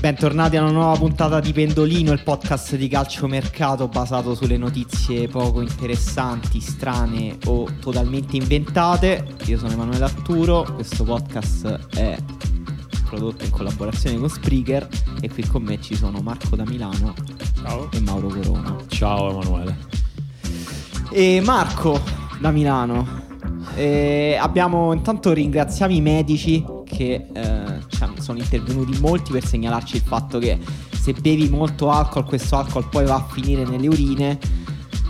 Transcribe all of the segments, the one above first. Bentornati a una nuova puntata di Pendolino, il podcast di calciomercato basato sulle notizie poco interessanti, strane o totalmente inventate. Io sono Emanuele Atturo, questo podcast è prodotto in collaborazione con Spreaker e qui con me ci sono Marco da Milano. Ciao. E Mauro Corona. Ciao Emanuele. E Marco da Milano. Intanto ringraziamo i medici che sono intervenuti molti per segnalarci il fatto che se bevi molto alcol, questo alcol poi va a finire nelle urine.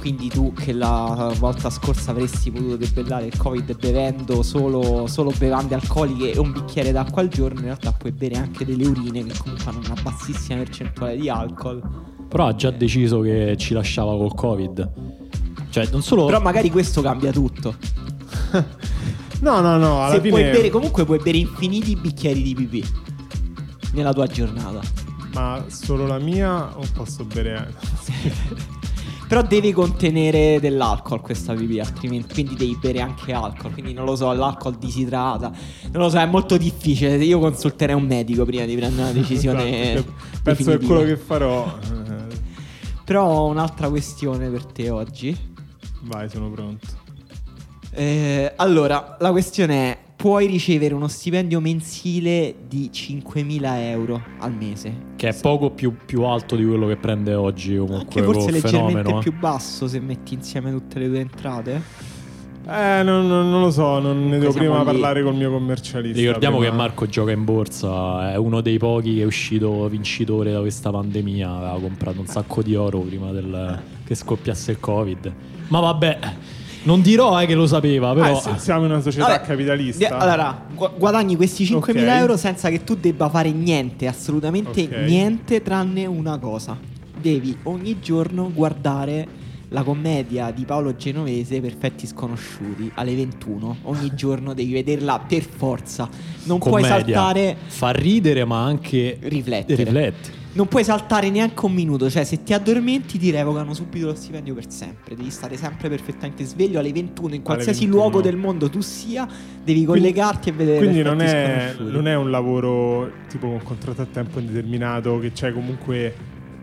Quindi tu, che la volta scorsa avresti potuto debellare il Covid bevendo solo bevande alcoliche e un bicchiere d'acqua al giorno, in realtà puoi bere anche delle urine che comunque hanno una bassissima percentuale di alcol. Però ha già deciso che ci lasciava col Covid, cioè non solo. Però magari questo cambia tutto. No, alla fine... puoi bere infiniti bicchieri di pipì nella tua giornata. Ma solo la mia o posso bere? Però devi contenere dell'alcol questa pipì, altrimenti, quindi devi bere anche alcol. Quindi non lo so, l'alcol disidrata, non lo so, è molto difficile. Io consulterei un medico prima di prendere una decisione. Esatto, penso che quello che farò. Però ho un'altra questione per te oggi. Vai, sono pronto. Allora, la questione è: puoi ricevere uno stipendio mensile di 5.000 euro al mese, che è poco più alto di quello che prende oggi, comunque, che forse è leggermente fenomeno, più basso se metti insieme tutte le tue entrate. Non lo so, non ne devo prima parlare col mio commercialista. Ricordiamo prima che Marco gioca in borsa, è uno dei pochi che è uscito vincitore da questa pandemia. Aveva comprato un sacco di oro prima che scoppiasse il Covid. Ma vabbè, non dirò che lo sapeva, però siamo in una società capitalista. Allora, guadagni questi 5.000 euro senza che tu debba fare niente, assolutamente niente, tranne una cosa: devi ogni giorno guardare la commedia di Paolo Genovese, Perfetti sconosciuti, alle 21. Ogni giorno devi vederla per forza. Non commedia, puoi saltare. Fa ridere, ma anche riflettere. Non puoi saltare neanche un minuto, cioè se ti addormenti ti revocano subito lo stipendio per sempre. Devi stare sempre perfettamente sveglio alle 21, in qualsiasi luogo del mondo tu sia, devi collegarti e vedere. Quindi non è un lavoro tipo con contratto a tempo indeterminato, che c'è comunque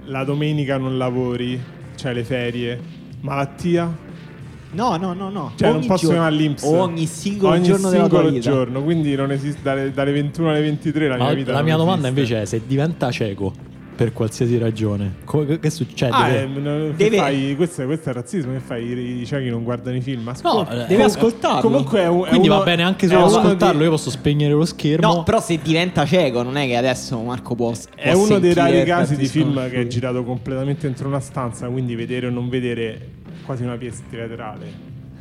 la domenica non lavori, c'è le ferie, malattia. No. Cioè ogni non posso andare all'Inps. Ogni singolo giorno della tua vita. Quindi non esiste dalle 21 alle 23 la mia vita. La mia domanda invece è: se diventa cieco per qualsiasi ragione, che succede? Questo è razzismo. Che fai? I ciechi non guardano i film? Deve ascoltarlo. Comunque quindi va bene anche solo ascoltarlo. Io posso spegnere lo schermo. No, però se diventa cieco, non è che adesso Marco può. È uno dei rari casi di film che è girato completamente dentro una stanza. Quindi vedere o non vedere, quasi una pièce teatrale.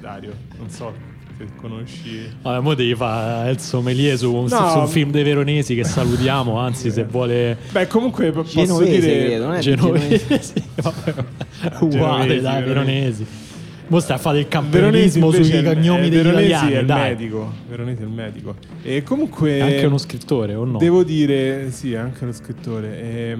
Dario, non so se conosci. Vabbè, mo devi fare il sommelier su un film dei veronesi, che salutiamo, anzi se vuole. Beh, comunque posso dire non è genovesi. Uguale dai veronesi. Mo stai a fare il campionismo sui cognomi degli italiani. Veronesi è il medico. E comunque è anche uno scrittore, o no? Devo dire sì, è anche uno scrittore.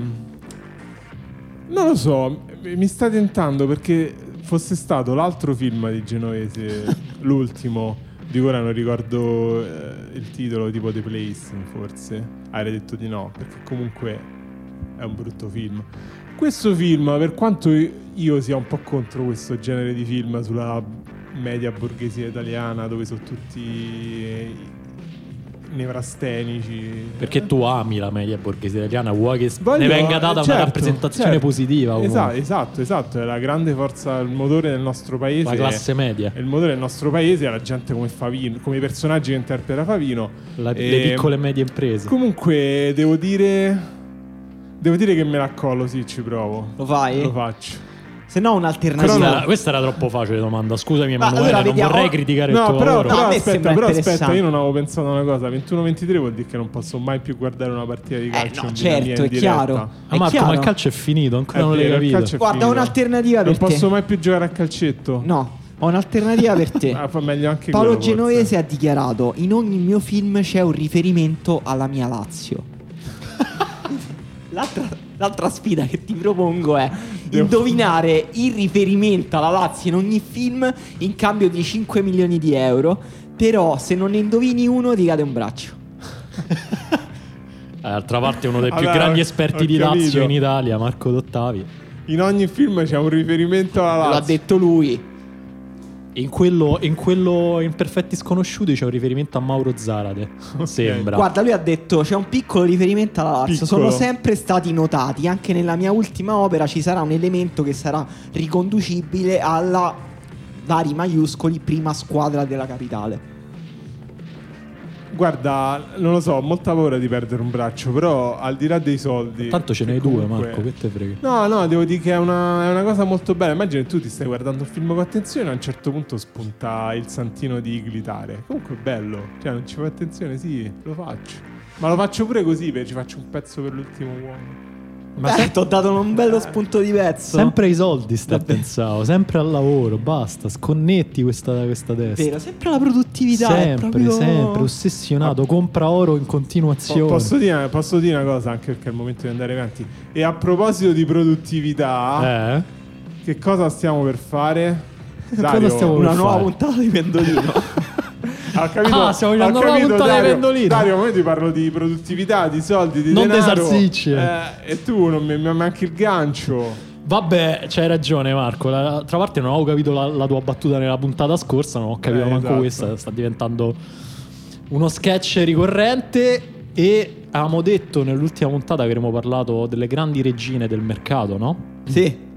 Non lo so, mi sta tentando, perché fosse stato l'altro film di Genovese, l'ultimo, di ora non ricordo il titolo, tipo The Place, forse avrei detto di no, perché comunque è un brutto film. Questo film, per quanto io sia un po' contro questo genere di film sulla media borghesia italiana, dove sono tutti nevrastenici. Perché tu ami la media borghese italiana, vuoi che ne venga data una rappresentazione positiva comunque. Esatto, è la grande forza, il motore del nostro paese, la classe media. È il motore del nostro paese, è la gente come Favino, come i personaggi che interpreta Favino, le piccole e medie imprese. Comunque devo dire che me la collo, sì, ci provo. Lo fai? Lo faccio. Se no un'alternativa. Questa era troppo facile domanda. Scusami Emanuele, allora, non vorrei criticare il tuo lavoro. Però aspetta, io non avevo pensato a una cosa. 21-23 vuol dire che non posso mai più guardare una partita di calcio. No, certo, è chiaro. Ma il calcio è finito, ancora non l'hai capito. Guarda, ho un'alternativa per te. Non posso mai più giocare a calcetto. No, ho un'alternativa per te. Fa meglio anche Paolo Genovese forse. Ha dichiarato: in ogni mio film c'è un riferimento alla mia Lazio. L'altra sfida che ti propongo è indovinare il riferimento alla Lazio in ogni film in cambio di 5 milioni di euro. Però se non ne indovini uno ti cade un braccio. D'altra parte uno dei più grandi esperti di Lazio in Italia, Marco D'Ottavi. In ogni film c'è un riferimento alla Lazio. L'ha detto lui. In Perfetti sconosciuti c'è un riferimento a Mauro Zarate. Okay. Sembra. Guarda, lui ha detto: c'è un piccolo riferimento alla Lazio. Sono sempre stati notati. Anche nella mia ultima opera ci sarà un elemento che sarà riconducibile alla vari maiuscoli prima squadra della capitale. Guarda, non lo so, ho molta paura di perdere un braccio. Però al di là dei soldi, tanto ce n'hai comunque... due, Marco, che te frega. No, devo dire che è una cosa molto bella. Immagina che tu ti stai guardando un film con attenzione e a un certo punto spunta il santino di glitare. Comunque è bello, cioè non ci fai attenzione, sì, lo faccio. Ma lo faccio pure così, perché ci faccio un pezzo per l'ultimo uomo. Ma ti ho dato un bello spunto di pezzo. Sempre ai soldi pensavo, sempre al lavoro, basta, sconnetti questa testa. Vero, sempre alla produttività. Sempre ossessionato, compra oro in continuazione. Posso dire una cosa, anche perché è il momento di andare avanti. E a proposito di produttività, che cosa stiamo per fare? Dario, nuova puntata di Pendolino. Ha capito? Siamo in una nuova puntata di Pendolino. Dario, ma io ti parlo di produttività, di soldi, di denaro. Non desarsicce. E tu non mi manchi il gancio. Vabbè, c'hai ragione Marco. Tra parte non avevo capito la tua battuta nella puntata scorsa. Non ho capito manco esatto. Questa sta diventando uno sketch ricorrente. E avevamo detto nell'ultima puntata che avremmo parlato delle grandi regine del mercato, no? Sì.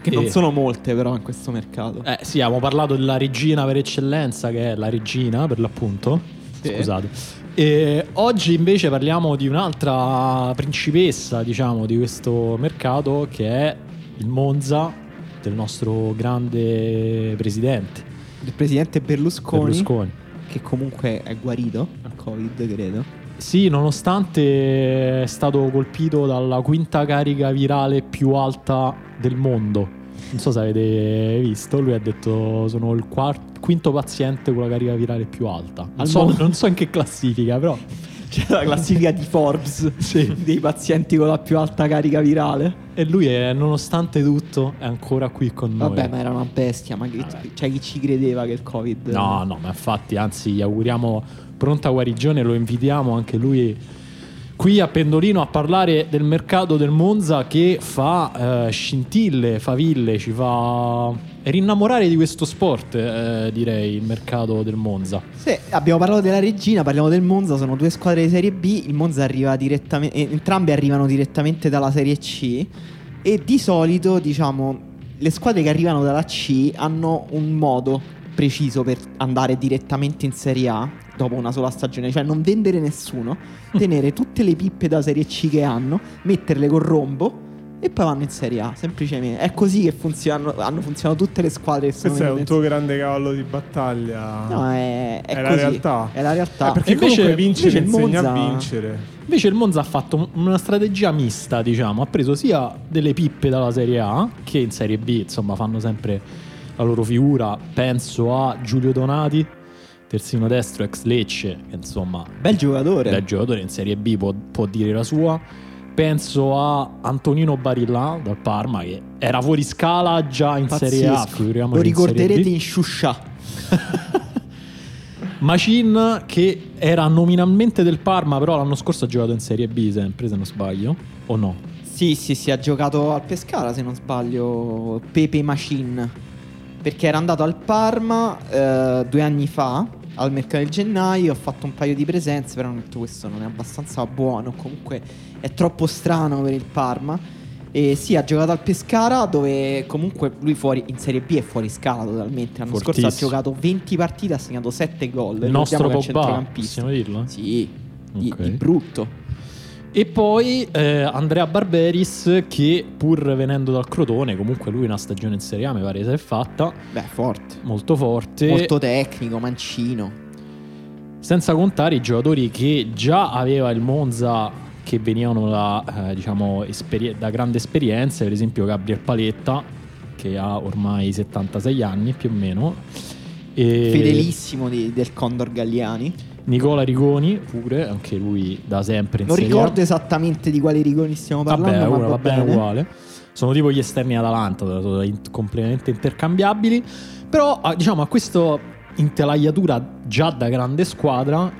Che non sono molte però in questo mercato. Sì, abbiamo parlato della regina per eccellenza, che è la regina per l'appunto. Scusate. E oggi invece parliamo di un'altra principessa, diciamo, di questo mercato, che è il Monza del nostro grande presidente, il presidente Berlusconi. Che comunque è guarito al Covid, credo. Sì, nonostante è stato colpito dalla quinta carica virale più alta del mondo. Non so se avete visto, lui ha detto: sono il quinto paziente con la carica virale più alta. Non so in che classifica, però c'è la classifica di Forbes dei pazienti con la più alta carica virale. E lui è, nonostante tutto, è ancora qui con noi. Vabbè, ma era una bestia, ma chi ci credeva che il Covid... No, ma infatti, anzi, gli auguriamo pronta guarigione. Lo invitiamo anche lui qui a Pendolino a parlare del mercato del Monza, che fa scintille, faville, ci fa rinnamorare di questo sport, direi, il mercato del Monza. Sì, abbiamo parlato della Reggina, parliamo del Monza, sono due squadre di Serie B, il Monza arriva entrambe arrivano direttamente dalla Serie C, e di solito, diciamo, le squadre che arrivano dalla C hanno un modo preciso per andare direttamente in Serie A dopo una sola stagione, cioè non vendere nessuno, tenere tutte le pippe da Serie C che hanno, metterle col rombo e poi vanno in Serie A, semplicemente. È così che hanno funzionato tutte le squadre che sono... Questo è un tuo grande cavallo di battaglia. No, è così. È la realtà. Perché invece vincere insegna a vincere. Invece il Monza ha fatto una strategia mista, diciamo. Ha preso sia delle pippe dalla Serie A, che in Serie B insomma fanno sempre la loro figura. Penso a Giulio Donati, terzino destro ex Lecce, che insomma bel giocatore in Serie B, può dire la sua. Penso a Antonino Barilla dal Parma, che era fuori scala già in Serie A, lo ricorderete in Sciuscia. Machin, che era nominalmente del Parma, però l'anno scorso ha giocato in Serie B sempre, se non sbaglio, o no? Sì, ha giocato al Pescara, se non sbaglio, Pepe Machin, perché era andato al Parma 2 anni fa al mercato di gennaio, ha fatto un paio di presenze, però hanno detto questo non è abbastanza buono, comunque è troppo strano per il Parma. E sì, ha giocato al Pescara, dove comunque lui fuori in Serie B è fuori scala totalmente. L'anno fortissimo. Scorso ha giocato 20 partite, ha segnato 7 gol. Il nostro Pogba, possiamo dirlo? Sì, okay. di brutto. E poi Andrea Barberis, che pur venendo dal Crotone, comunque lui una stagione in Serie A mi pare si è fatta. Beh, forte. Molto forte. Molto tecnico, mancino. Senza contare i giocatori che già aveva il Monza, che venivano da, diciamo, da grande esperienza, per esempio Gabriel Paletta, che ha ormai 76 anni più o meno, e fedelissimo del Condor Galliani. Nicola Rigoni pure, anche lui da sempre in Serie A. Non ricordo esattamente di quali Rigoni stiamo parlando. Vabbè, ora va bene uguale. Sono tipo gli esterni dell'Atalanta, completamente intercambiabili. Però diciamo a questa intelaiatura già da grande squadra,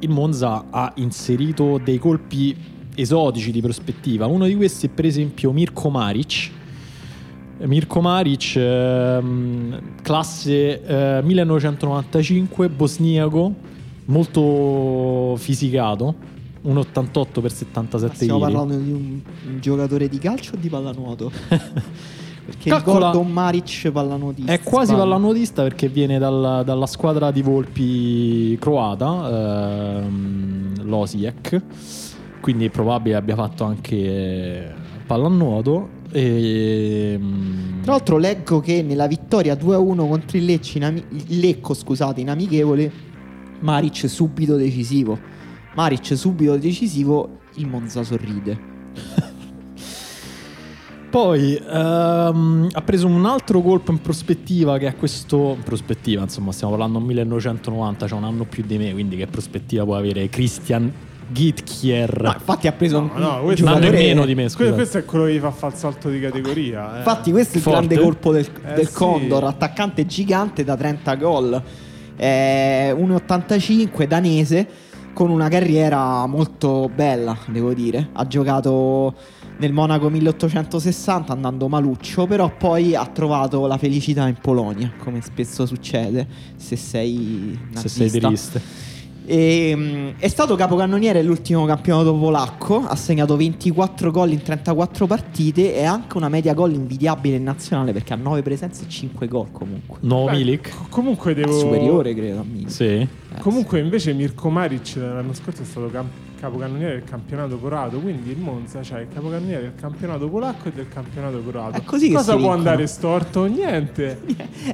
il Monza ha inserito dei colpi esotici di prospettiva. Uno di questi è per esempio Mirko Maric. Mirko Maric, classe 1995, bosniaco, molto fisicato, 1,88 per 77 kg. Stiamo parlando di un giocatore di calcio o di pallanuoto? Perché ricordo Maric pallanuotista. È quasi pallanuotista, perché viene dalla squadra di Volpi croata, l'Osijek. Quindi è probabile abbia fatto anche pallanuoto. Tra l'altro leggo che nella vittoria 2-1 contro il Lecce in amichevole, Maric subito decisivo. Il Monza sorride. Poi ha preso un altro colpo in prospettiva, che è questo. In prospettiva, insomma, stiamo parlando 1990, cioè un anno più di me, quindi che prospettiva può avere Christian Gitkier? No, infatti ha preso un anno in meno di me. Scusate. Questo è quello che gli fa fare il salto di categoria. Infatti, questo è il forte. Grande colpo del sì. Condor, attaccante gigante da 30 gol, 1,85 danese, con una carriera molto bella, devo dire. Ha giocato nel Monaco 1860 andando maluccio, però poi ha trovato la felicità in Polonia, come spesso succede se sei nazista. Se sei triste. È stato capocannoniere dell'ultimo campionato polacco, ha segnato 24 gol in 34 partite e anche una media gol invidiabile in nazionale, perché ha 9 presenze e 5 gol comunque. No, Milik. Comunque superiore credo a Milik. Sì. Comunque invece Mirko Maric l'anno scorso è stato capocannoniere del campionato corato, quindi il Monza c'ha il capocannoniere del campionato polacco e del campionato corato. È così che cosa può andare storto? Niente.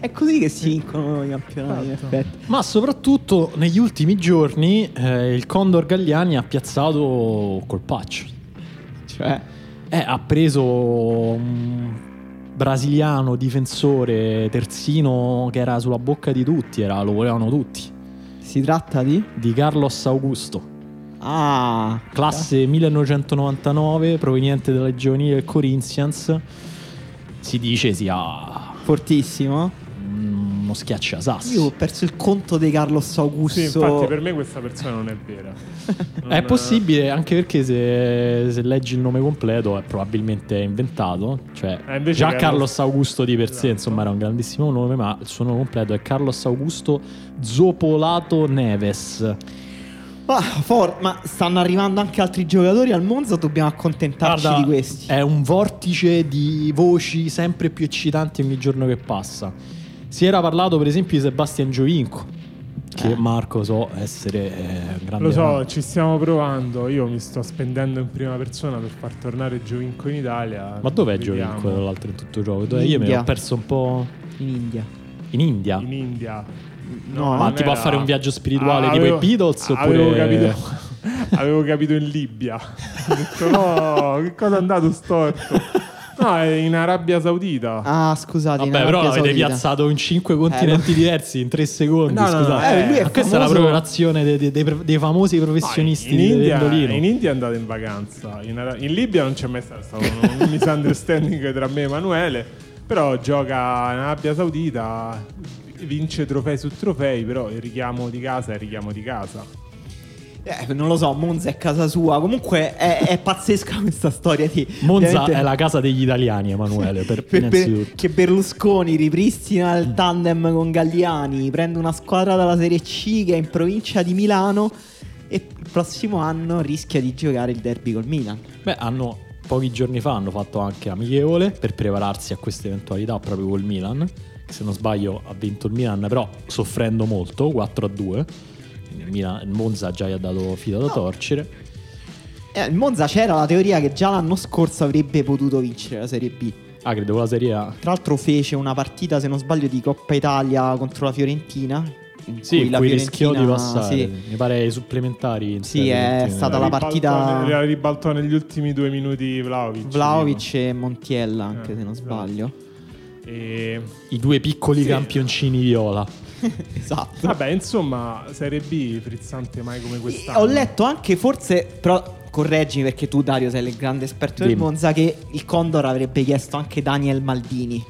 È così che si vincono i campionati, in effetti. Ma soprattutto negli ultimi giorni il Condor Galliani ha piazzato colpaccio, cioè ha preso un brasiliano difensore terzino che era sulla bocca di tutti, lo volevano tutti. Si tratta di Carlos Augusto. Ah, classe 1999, proveniente dalla giovanile del Corinthians. Si dice sia fortissimo, uno schiacciasassi. Io ho perso il conto di Carlos Augusto. Sì, infatti per me questa persona non è vera. Non è possibile, anche perché se leggi il nome completo è probabilmente inventato. Cioè già Carlos Augusto di per sé, esatto, insomma era un grandissimo nome, ma il suo nome completo è Carlos Augusto Zopolato Neves. Ma stanno arrivando anche altri giocatori al Monza, dobbiamo accontentarci di questi. È un vortice di voci sempre più eccitanti ogni giorno che passa. Si era parlato per esempio di Sebastian Giovinco, che Marco so essere un grande. Lo so, fan. Ci stiamo provando. Io mi sto spendendo in prima persona per far tornare Giovinco in Italia. Ma dov'è Giovinco dall'altro in tutto il gioco? Io me l'ho perso un po'. In India. In India? In India. No, ma tipo a fare un viaggio spirituale tipo i Beatles, oppure avevo capito in Libia. Ho detto no, che cosa è andato storto? No, è in Arabia Saudita. Ah, scusate. Vabbè, però Saudita. Avete piazzato in 5 continenti diversi in 3 secondi. No, scusate. Lui è questa è la preparazione dei famosi professionisti di Pendolino. In India è andato in vacanza. In Libia non c'è mai stato un misunderstanding tra me e Emanuele. Però gioca in Arabia Saudita. Vince trofei su trofei, però il richiamo di casa è il richiamo di casa. Non lo so, Monza è casa sua. Comunque è pazzesca questa storia di Monza ovviamente... è la casa degli italiani, Emanuele, che Berlusconi ripristina il tandem con Galliani, prende una squadra dalla Serie C che è in provincia di Milano e il prossimo anno rischia di giocare il derby col Milan. Beh, pochi giorni fa hanno fatto anche amichevole per prepararsi a questa eventualità proprio col Milan, che se non sbaglio ha vinto il Milan, però soffrendo molto, 4-2. Il Monza già gli ha dato filo da torcere. Il Monza, c'era la teoria che già l'anno scorso avrebbe potuto vincere la Serie B. Ah, credo la Serie A. Tra l'altro fece una partita, se non sbaglio, di Coppa Italia contro la Fiorentina. In cui rischiò di passare, mi pare ai supplementari. Sì, è stata la partita. La ribaltò negli ultimi 2 minuti Vlahovic e Montiella, anche se non sbaglio. E... i due piccoli campioncini viola. Esatto. Vabbè, insomma, Serie B frizzante mai come quest'anno. E ho letto anche, forse, però correggimi perché tu, Dario, sei il grande esperto del Monza, che il Condor avrebbe chiesto anche Daniel Maldini.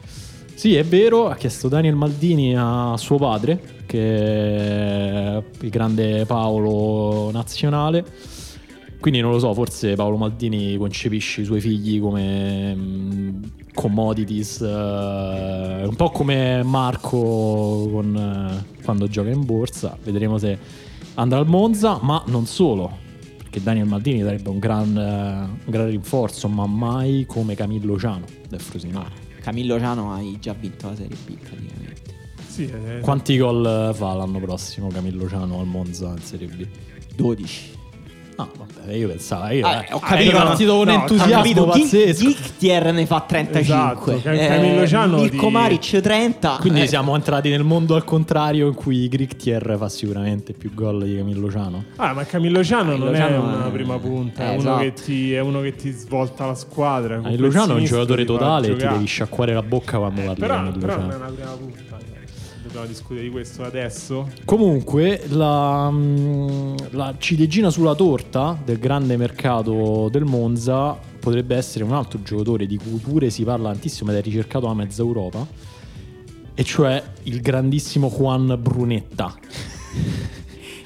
Sì, è vero, ha chiesto Daniel Maldini a suo padre, che è il grande Paolo nazionale. Quindi non lo so, forse Paolo Maldini concepisce i suoi figli come commodities, un po' come Marco quando gioca in borsa. Vedremo se andrà al Monza, ma non solo, perché Daniel Maldini sarebbe un gran rinforzo, ma mai come Camillo Ciano del Frosinone. Camillo Ciano hai già vinto la Serie B praticamente. Sì, quanti gol fa l'anno prossimo Camillo Ciano al Monza in Serie B? 12. No, vabbè, io pensavo, ho capito, partito con entusiasmo pazzesco. Ghichtier ne fa 35, esatto, Camillo Ciano, Mirko Maric 30. Quindi siamo entrati nel mondo al contrario, in cui Ghichtier fa sicuramente più gol di Camillo Ciano. Ma Camillo Ciano non è una prima punta, è uno che ti svolta la squadra. Camillo Ciano è un giocatore totale, ti devi sciacquare la bocca quando parli di Camillo Ciano. Però non è una prima punta. Dobbiamo discutere di questo adesso. Comunque la ciliegina sulla torta del grande mercato del Monza potrebbe essere un altro giocatore di cui pure si parla tantissimo ed è ricercato a mezza Europa, e cioè il grandissimo Juan Brunetta.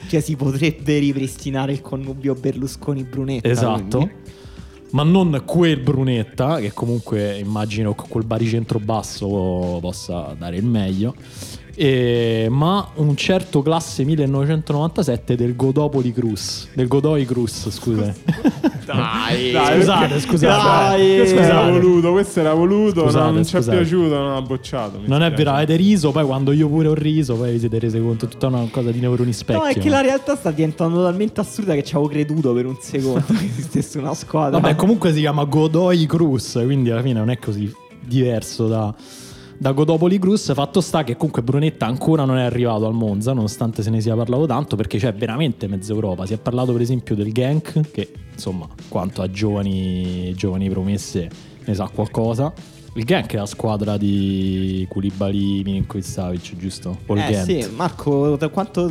Cioè si potrebbe ripristinare il connubio Berlusconi-Brunetta. Esatto, quindi. Ma non quel Brunetta, che comunque immagino col baricentro basso possa dare il meglio, ma un certo classe 1997 del Godoy Cruz, scusate. Questo era voluto, non ci è piaciuto, non ha bocciato. Non è vero, avete riso, poi quando io pure ho riso, poi vi siete resi conto, tutta una cosa di neuroni specchio. No, è che la realtà sta diventando talmente assurda che ci avevo creduto per un secondo che esistesse una squadra. Vabbè, comunque si chiama Godoy Cruz, quindi alla fine non è così diverso da Godopoli Cruz. Fatto sta che comunque Brunetta ancora non è arrivato al Monza, nonostante se ne sia parlato tanto, perché c'è veramente mezza Europa. Si è parlato per esempio del Genk, che insomma, quanto a giovani promesse ne sa qualcosa. Il Genk è la squadra di Koulibaly, Milinkovic, giusto? Sì, Marco, per quanto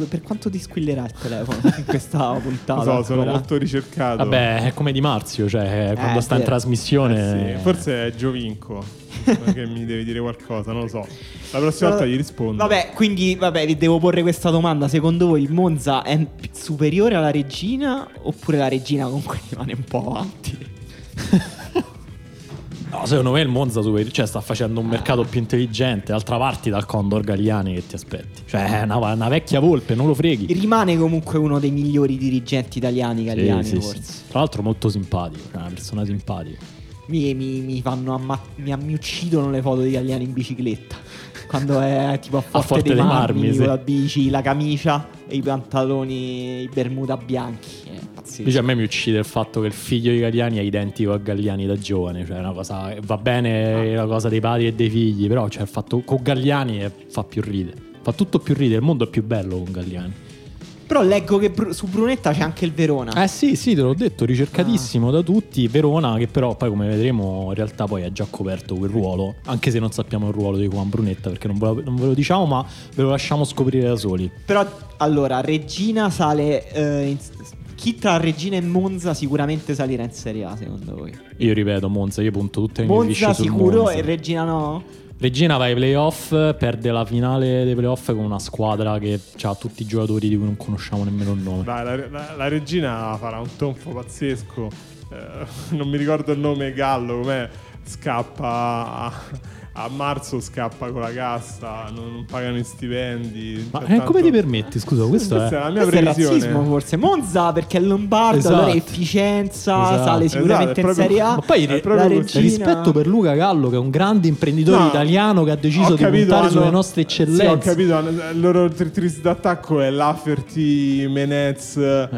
ti squillerà il telefono in questa puntata? Lo so, sono molto ricercato. Vabbè, è come Di Marzio, cioè quando sta in trasmissione. Sì. Forse è Giovinco che mi deve dire qualcosa, non lo so. La prossima volta gli rispondo. Vabbè, quindi vi devo porre questa domanda. Secondo voi il Monza è superiore alla Reggina, oppure la Reggina comunque rimane un po' avanti? No, secondo me il Monza sta facendo un mercato più intelligente. D'altra parte dal Condor Galliani che ti aspetti, cioè una vecchia volpe, non lo freghi. Rimane comunque uno dei migliori dirigenti italiani, Galliani, forse. Sì. Tra l'altro molto simpatico, cioè una persona simpatica. Mi uccidono le foto di Galliani in bicicletta, quando è tipo a forte dei marmi, con la bici, la camicia e i pantaloni, i bermuda bianchi. Dice, a me mi uccide il fatto che il figlio di Galliani è identico a Galliani da giovane, cioè una cosa, va bene la cosa dei padri e dei figli, però cioè, il fatto con Galliani fa più ridere, fa tutto più ridere, il mondo è più bello con Galliani. Però leggo che su Brunetta c'è anche il Verona. Sì, te l'ho detto, ricercatissimo da tutti. Verona, che però poi come vedremo in realtà poi ha già coperto quel ruolo, anche se non sappiamo il ruolo di Juan Brunetta, perché non ve lo diciamo, ma ve lo lasciamo scoprire da soli. Però allora Reggina sale chi tra Reggina e Monza sicuramente salirà in Serie A, secondo voi? Io ripeto Monza, io punto tutte le mie fiche sul Monza. Monza sicuro e Reggina no? Reggina va ai playoff, perde la finale dei playoff con una squadra che ha tutti i giocatori di cui non conosciamo nemmeno il nome. Dai, la Reggina farà un tonfo pazzesco, non mi ricordo il nome. Gallo com'è? Scappa a marzo, scappa con la cassa, non pagano i stipendi. Ma pertanto... come ti permetti? Scusa, questa è la mia previsione. È razzismo, forse. Monza perché è lombardo, esatto. Allora efficienza, esatto. Sale sicuramente, esatto, in Serie A. Ma poi rispetto per Luca Gallo, che è un grande imprenditore italiano che ha deciso di puntare sulle nostre eccellenze. Sì, ho capito, il loro tris d'attacco è Lafferty, Menez.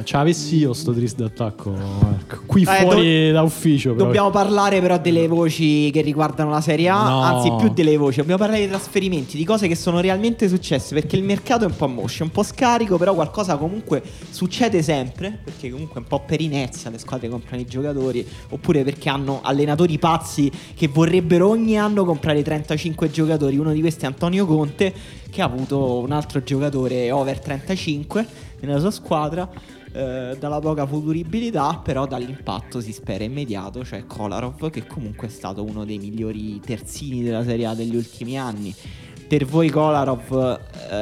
Ce l'avessi io sto tris d'attacco, Marco. Qui fuori da ufficio. Però. Dobbiamo parlare però delle voci che riguardano la Serie A, no. Anzi più delle voci, dobbiamo parlare di trasferimenti, di cose che sono realmente successe, perché il mercato è un po' moscio, un po' scarico, però qualcosa comunque succede sempre, perché comunque un po' per inerzia le squadre comprano i giocatori, oppure perché hanno allenatori pazzi che vorrebbero ogni anno comprare 35 giocatori. Uno di questi è Antonio Conte, che ha avuto un altro giocatore over 35 nella sua squadra, dalla poca futuribilità però dall'impatto si spera immediato, cioè Kolarov, che comunque è stato uno dei migliori terzini della Serie A degli ultimi anni. Per voi Kolarov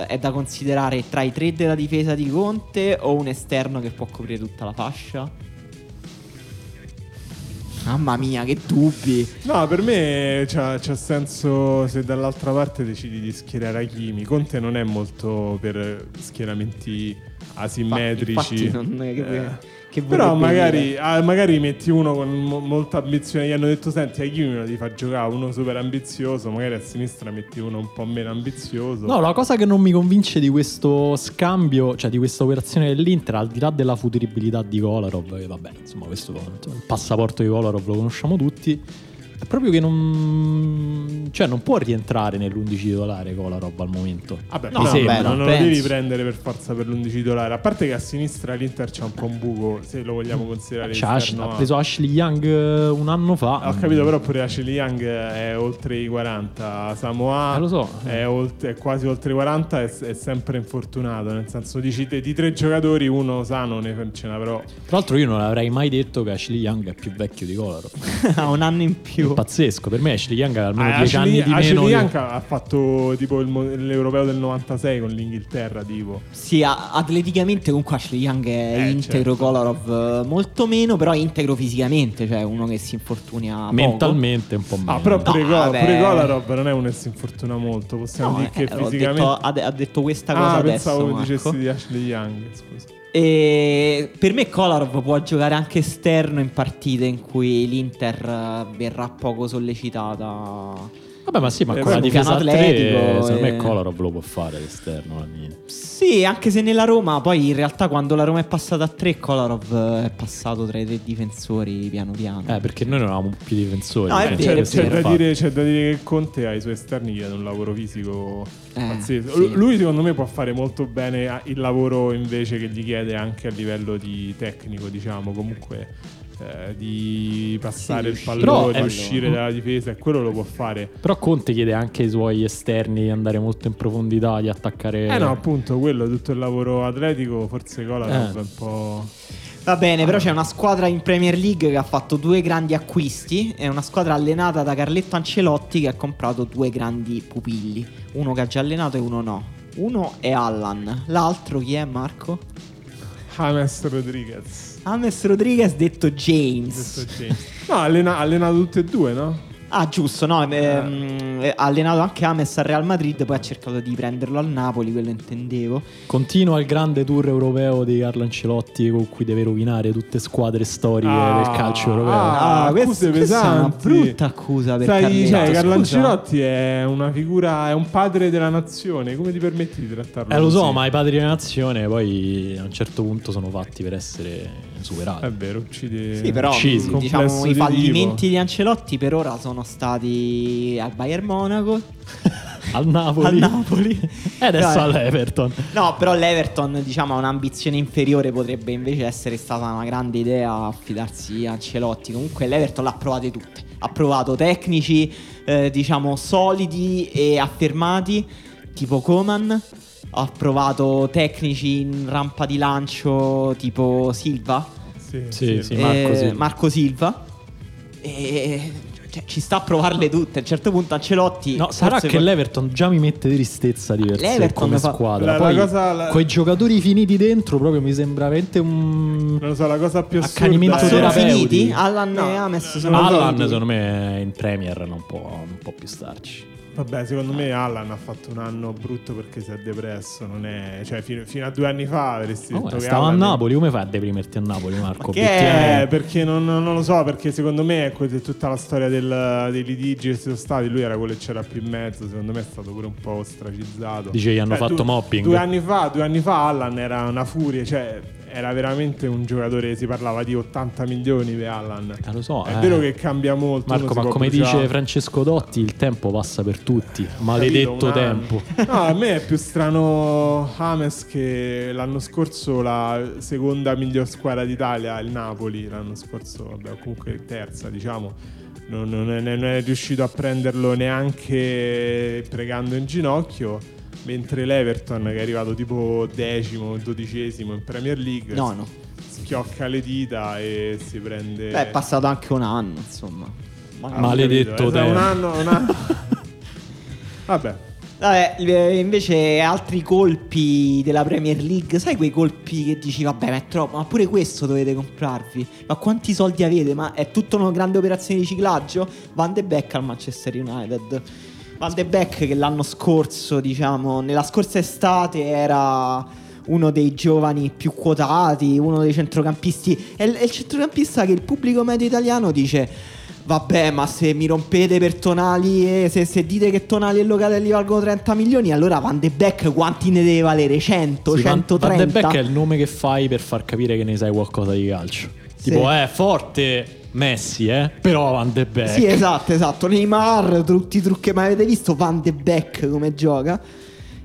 è da considerare tra i tre della difesa di Conte o un esterno che può coprire tutta la fascia? Mamma mia, che dubbi. No, per me c'ha senso se dall'altra parte decidi di schierare Hakimi. Conte non è molto per schieramenti asimmetrici, infatti non è che però magari metti uno con molta ambizione. Gli hanno detto: senti, Hakimi lo ti fa giocare uno super ambizioso, magari a sinistra metti uno un po' meno ambizioso. No, la cosa che non mi convince di questo scambio, cioè di questa operazione dell'Inter, al di là della futuribilità di Kolarov, che vabbè, insomma, questo il passaporto di Kolarov lo conosciamo tutti, è proprio che non può rientrare nell'11 titolare Kolarov al momento. Vabbè, no, non lo devi prendere per forza per l'11 titolare. A parte che a sinistra l'Inter c'ha un po' un buco, se lo vogliamo considerare. Ha preso Ashley Young un anno fa. Ho capito, però pure Ashley Young è oltre i 40. Samoa è quasi oltre i 40, è sempre infortunato. Nel senso, dici di tre giocatori uno sano ne ce n'ha, però. Tra l'altro io non avrei mai detto che Ashley Young è più vecchio di Kolarov. Ha un anno in più. Pazzesco, per me Ashley Young ha almeno 10 anni di meno. Ashley Young ha fatto tipo l'Europeo del 96 con l'Inghilterra, tipo. Sì, atleticamente comunque Ashley Young è integro, certo. Kolarov molto meno, però integro fisicamente, cioè uno che si infortuna mentalmente poco. Un po' meno. Però pure Kolarov non è uno che si infortuna molto, possiamo dire che fisicamente ha detto questa cosa adesso. Pensavo dicessi di Ashley Young, scusa. E per me Kolarov può giocare anche esterno in partite in cui l'Inter verrà poco sollecitata. Vabbè, ma sì, ma con la difesa atletico, secondo me Kolarov lo può fare l'esterno. Sì, anche se nella Roma poi in realtà quando la Roma è passata a 3 Kolarov è passato tra i 3 difensori piano piano. Perché noi non avevamo più difensori. No, c'è da dire che Conte ai suoi esterni gli dà un lavoro fisico pazzesco. Sì. Lui secondo me può fare molto bene il lavoro invece che gli chiede anche a livello di tecnico, diciamo, comunque di passare il pallone, uscire dalla difesa, e quello lo può fare. Però Conte chiede anche ai suoi esterni di andare molto in profondità, di attaccare. No, appunto, quello tutto il lavoro atletico, forse Kolarov è un po'. Va bene, però c'è una squadra in Premier League che ha fatto 2 grandi acquisti. È una squadra allenata da Carletto Ancelotti, che ha comprato 2 grandi pupilli. Uno che ha già allenato e uno no. Uno è Allan, l'altro chi è, Marco? James Rodriguez detto James. No, ha allenato tutte e 2, no? Ah, giusto, no, ha allenato anche James al Real Madrid, poi ha cercato di prenderlo al Napoli, quello intendevo. Continua il grande tour europeo di Carlo Ancelotti, con cui deve rovinare tutte squadre storiche del calcio europeo. Questa è una brutta accusa per Carlo Ancelotti è una figura, è un padre della nazione, come ti permetti di trattarlo? Lo so, ma i padri della nazione poi a un certo punto sono fatti per essere superati. È vero, uccisi. Diciamo i fallimenti di Ancelotti per ora sono stati al Bayern Monaco, al Napoli e adesso all'Everton. No, però l'Everton, diciamo, ha un'ambizione inferiore, potrebbe invece essere stata una grande idea affidarsi a Ancelotti. Comunque l'Everton l'ha provate tutte, ha provato tecnici diciamo solidi e affermati tipo Coman, ha provato tecnici in rampa di lancio tipo Silva, Marco Silva, e cioè, ci sta a provarle tutte. A un certo punto Ancelotti, no, sarà che l'Everton già mi mette tristezza diversa come squadra. Poi coi giocatori finiti dentro proprio mi sembra veramente un, non lo so, la cosa più assurda. Sono finiti? Allan e Ames sono Allan, secondo me in Premier non può più starci. Vabbè, secondo me Allan ha fatto un anno brutto perché si è depresso, non è, cioè fino a 2 anni fa avresti detto che stava Allan a Napoli, come fai a deprimerti a Napoli, Marco? Perché non lo so, perché secondo me è tutta la storia dei litigi che si sono stati, lui era quello che c'era più in mezzo, secondo me è stato pure un po' ostracizzato. Dice gli hanno fatto mopping. 2 anni fa Allan era una furia, cioè era veramente un giocatore, si parlava di 80 milioni per Allan. Lo so, è vero che cambia molto, Marco, ma come dice Francesco Dotti, il tempo passa per tutti, maledetto tempo. No, a me è più strano James, che l'anno scorso la seconda miglior squadra d'Italia, il Napoli, l'anno scorso, vabbè, comunque terza, diciamo, non è riuscito a prenderlo neanche pregando in ginocchio. Mentre l'Everton, che è arrivato tipo 10º, 12º in Premier League, schiocca le dita e si prende. Beh, è passato anche un anno, insomma. Maledetto te. Un anno. Vabbè, invece altri colpi della Premier League. Sai quei colpi che dici, vabbè, ma è troppo, ma pure questo dovete comprarvi, ma quanti soldi avete? Ma è tutta una grande operazione di riciclaggio. Van de Beek al Manchester United. Van de Beek, che l'anno scorso, diciamo, nella scorsa estate era uno dei giovani più quotati, uno dei centrocampisti, è il centrocampista che il pubblico medio italiano dice, vabbè, ma se mi rompete per Tonali se dite che Tonali e Locatelli valgono 30 milioni, allora Van de Beek quanti ne deve valere? 100, sì, 130? Van de Beek è il nome che fai per far capire che ne sai qualcosa di calcio, sì. Tipo, forte Messi, però Van de Beek. Sì, esatto. Neymar, tutti i trucchi. Ma avete visto Van de Beek come gioca?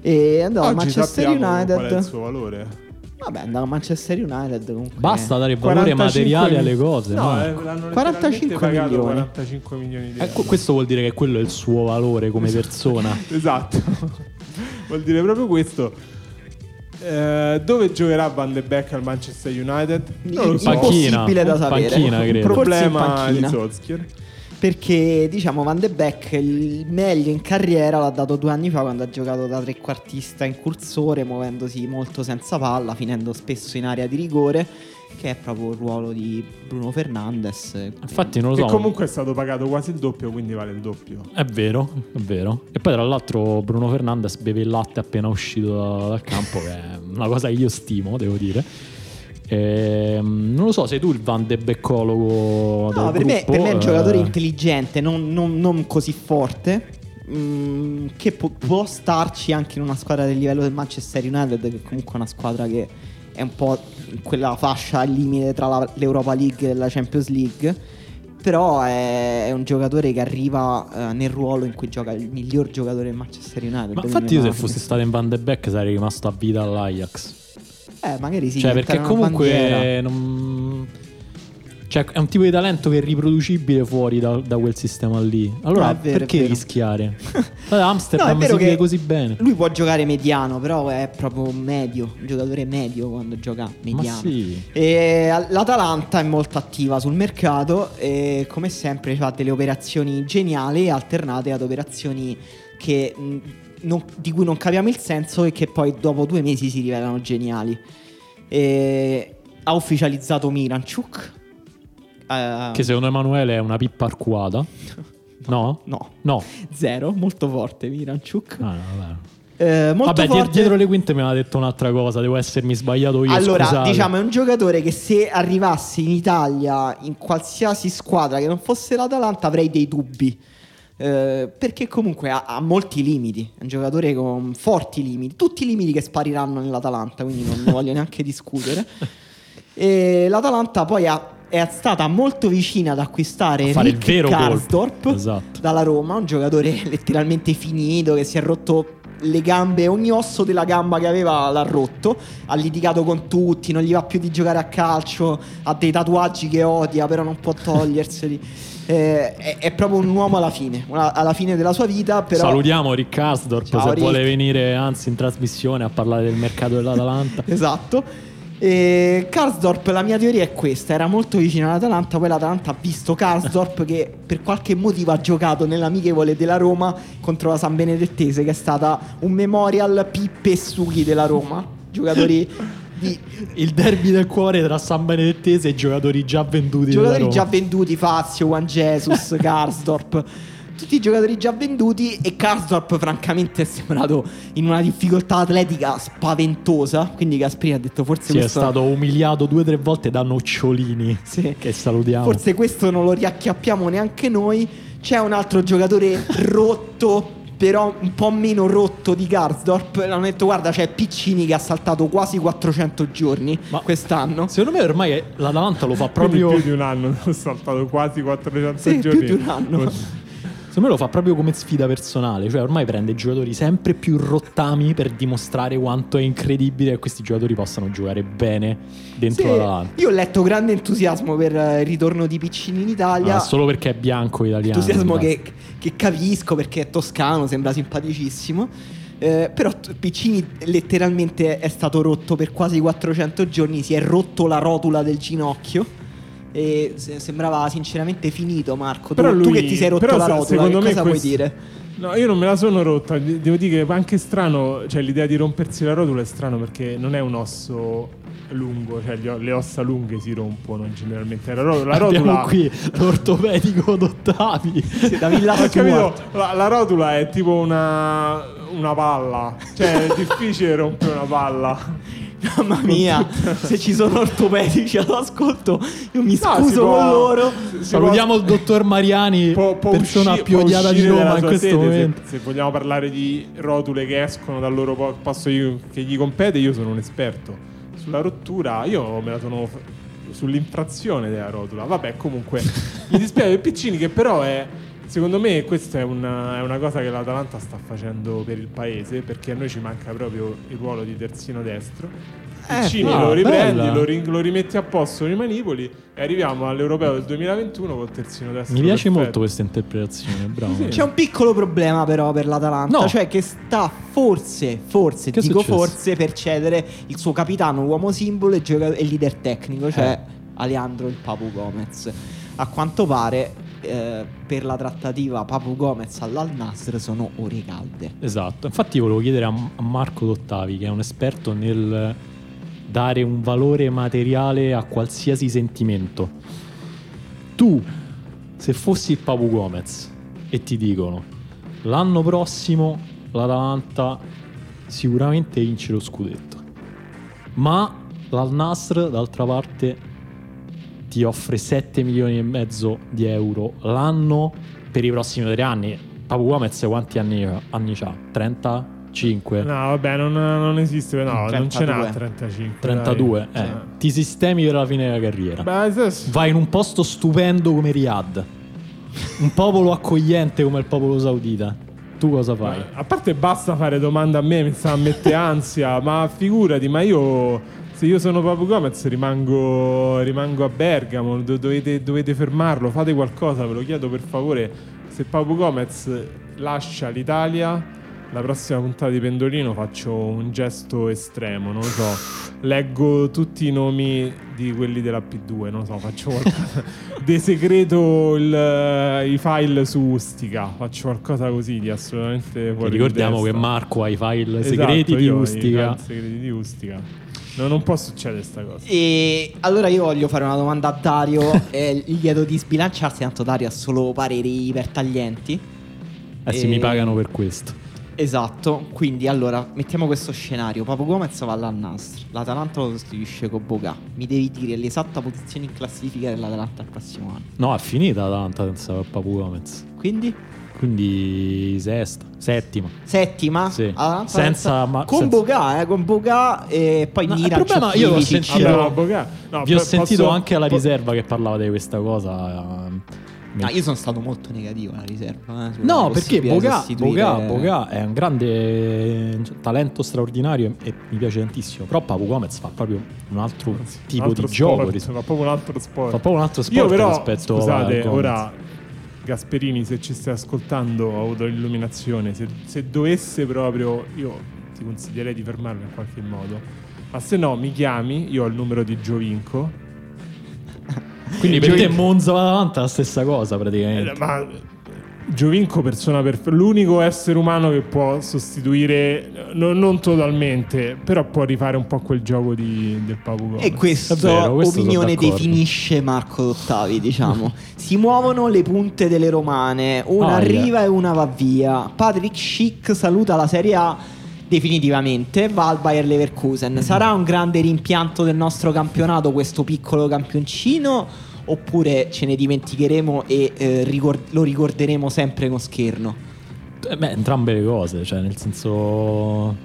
E andava a Manchester United. Qual è il suo valore? Vabbè, andava a Manchester United comunque. Basta dare valore materiale alle cose. No. 45 milioni di euro. Questo vuol dire che quello è il suo valore come persona. Esatto. Vuol dire proprio questo. Dove giocherà Van de Beek al Manchester United? Non lo so. Impossibile da sapere. Panchina, credo. Un problema di Solskjaer. Perché, diciamo, Van de Beek il meglio in carriera l'ha dato 2 anni fa, quando ha giocato da trequartista incursore, muovendosi molto senza palla, finendo spesso in area di rigore, che è proprio il ruolo di Bruno Fernandes. Infatti non lo so. E comunque è stato pagato quasi il doppio, quindi vale il doppio. È vero. E poi tra l'altro Bruno Fernandes beve il latte appena uscito dal campo, che è una cosa che io stimo, devo dire. Non lo so, sei tu il Van de Beekologo del gruppo? Per me è un giocatore intelligente, non così forte, che può starci anche in una squadra del livello del Manchester United, che è comunque una squadra che è un po' quella fascia al limite tra l'Europa League e la Champions League. Però è un giocatore che arriva nel ruolo in cui gioca il miglior giocatore del Manchester United. Ma infatti io, se fossi stato in Van de Beek, sarei rimasto a vita all'Ajax. Magari sì. Cioè, perché comunque è un tipo di talento che è riproducibile fuori da quel sistema lì. Allora, vero, perché rischiare? Amsterdam si vede così bene. Lui può giocare mediano, però è proprio medio, un giocatore medio quando gioca mediano. Sì. E l'Atalanta è molto attiva sul mercato e, come sempre, fa delle operazioni geniali alternate ad operazioni che di cui non capiamo il senso e che poi dopo 2 mesi si rivelano geniali. Ha ufficializzato Miranchuk, che secondo Emanuele è una pippa arcuata. No. Zero, molto forte Miranchuk. Molto forte. Dietro le quinte mi aveva detto un'altra cosa, devo essermi sbagliato io. Allora, scusate. Diciamo, è un giocatore che se arrivasse in Italia in qualsiasi squadra che non fosse l'Atalanta avrei dei dubbi, perché comunque ha molti limiti. È un giocatore con forti limiti, tutti i limiti che spariranno nell'Atalanta, quindi non ne voglio neanche discutere. E l'Atalanta poi è stata molto vicina ad acquistare Rick Karsdorp, esatto, dalla Roma, un giocatore letteralmente finito, che si è rotto le gambe, ogni osso della gamba che aveva l'ha rotto, ha litigato con tutti, non gli va più di giocare a calcio, ha dei tatuaggi che odia però non può toglierseli. È proprio un uomo alla fine della sua vita, però... Salutiamo Rick Karsdorp, se Rick vuole venire, anzi, in trasmissione a parlare del mercato dell'Atalanta. Esatto. Karsdorp, la mia teoria è questa: era molto vicino all'Atalanta, poi l'Atalanta ha visto Karsdorp che per qualche motivo ha giocato nell'amichevole della Roma contro la San Benedettese, che è stata un memorial Pippe e Sughi della Roma, giocatori di... il derby del cuore tra San Benedettese e giocatori già venduti, giocatori già venduti, Fazio, Juan Jesus, Karsdorp, tutti i giocatori già venduti. E Karsdorp francamente è sembrato in una difficoltà atletica spaventosa, quindi Gasperini ha detto forse sì, questo è stato umiliato 2 o 3 volte da nocciolini, sì, che salutiamo, forse questo non lo riacchiappiamo neanche noi. C'è un altro giocatore rotto, però un po' meno rotto di Karsdorp. L'hanno detto guarda, c'è Piccini che ha saltato quasi 400 giorni ma quest'anno. Secondo me ormai l'Atalanta lo fa proprio più di un anno, ha saltato quasi 400 sì, giorni, più di un anno. Secondo me lo fa proprio come sfida personale, cioè ormai prende giocatori sempre più rottami per dimostrare quanto è incredibile che questi giocatori possano giocare bene dentro, sì, l'Atalanta. Io ho letto grande entusiasmo per il ritorno di Piccini in Italia, solo perché è bianco italiano. Entusiasmo che capisco, perché è toscano, sembra simpaticissimo, però Piccini letteralmente è stato rotto per quasi 400 giorni, si è rotto la rotula del ginocchio e sembrava sinceramente finito. Marco, però tu che ti sei rotto la rotula, secondo me, cosa vuoi dire? No, io non me la sono rotta. Devo dire che anche strano, cioè l'idea di rompersi la rotula è strano, perché non è un osso lungo, cioè le ossa lunghe si rompono generalmente. La rotula qui l'ortopedico d'Ottavi, sì, la rotula è tipo una palla, cioè è difficile rompere una palla. Mamma mia, se ci sono ortopedici all'ascolto, io mi scuso con loro. Salutiamo il dottor Mariani, persona più odiata di Roma in questo momento. Se vogliamo parlare di rotule che escono dal loro passo che gli compete, io sono un esperto. Sulla rottura, io me la sono sull'infrazione della rotula. Vabbè, comunque, mi dispiace per Piccini, che però è... Secondo me questa è una cosa che l'Atalanta sta facendo per il paese, perché a noi ci manca proprio il ruolo di terzino destro. Piccini lo riprendi, lo rimetti a posto nei manipoli e arriviamo all'Europeo del 2021 col terzino destro. Mi piace molto questa interpretazione, bravo. Sì. C'è un piccolo problema però per l'Atalanta, cioè che sta forse, che dico forse, per cedere il suo capitano, uomo simbolo e leader tecnico, cioè Alejandro il Papu Gomez. A quanto pare... per la trattativa Papu Gomez all'Al Nassr sono ore calde. Esatto, infatti volevo chiedere a Marco D'Ottavi, che è un esperto nel dare un valore materiale a qualsiasi sentimento. Tu, se fossi il Papu Gomez e ti dicono l'anno prossimo l'Atalanta sicuramente vince lo scudetto, ma l'Al Nassr d'altra parte ti offre 7 milioni e mezzo di euro l'anno per i prossimi 3 anni. Papu Gomez quanti anni c'ha? 35? No, vabbè, non esiste, no, 32. Non ce n'ha 35. 32, dai. Ti sistemi per la fine della carriera. Beh, vai in un posto stupendo come Riyadh, un popolo accogliente come il popolo saudita. Tu cosa fai? Beh, a parte basta fare domande a me, mi sta a mette ansia, ma figurati, ma io... Se io sono Papu Gomez rimango a Bergamo, dovete fermarlo, fate qualcosa, ve lo chiedo per favore. Se Papu Gomez lascia l'Italia, la prossima puntata di Pendolino faccio un gesto estremo, non lo so, leggo tutti i nomi di quelli della P2, non lo so, faccio qualcosa, desecreto i file su Ustica, faccio qualcosa così di assolutamente fuori. Ricordiamo che Marco ha i file segreti di Ustica. No, non può succedere questa cosa. E allora io voglio fare una domanda a Dario. Lieto di sbilanciarsi, tanto Dario ha solo pareri ipertaglienti. Sì, mi pagano per questo. Esatto, quindi allora mettiamo questo scenario: Papu Gomez va all'Al Nassr, l'Atalanta lo sostituisce con Boga. Mi devi dire l'esatta posizione in classifica dell'Atalanta al prossimo anno. No, è finita l'Atalanta senza Papu Gomez. Quindi sesta, settima, sì. Senza con Boga, con Boga e poi Mira. Il problema io ho sentito anche alla riserva che parlava di questa cosa. Io sono stato molto negativo alla riserva. No, perché Boga è un grande talento straordinario e mi piace tantissimo. Però Papu Gomez fa proprio un altro tipo di gioco, fa proprio un altro sport. Io però, rispetto, scusate, ora Gasperini, se ci stai ascoltando, ho avuto l'illuminazione. Se dovesse proprio, io ti consiglierei di fermarlo in qualche modo. Ma se no mi chiami, io ho il numero di Giovinco. Quindi per te Monza va davanti alla stessa cosa praticamente. Ma Giovinco persona perfetta, l'unico essere umano che può sostituire, non totalmente, però può rifare un po' quel gioco del Papu Gomez. E questa opinione definisce Marco D'Ottavi, diciamo. Si muovono le punte delle romane, una arriva e una va via. Patrick Schick saluta la Serie A definitivamente, va al Bayer Leverkusen. Sarà un grande rimpianto del nostro campionato questo piccolo campioncino, oppure ce ne dimenticheremo e lo ricorderemo sempre con scherno? Beh, entrambe le cose, cioè nel senso,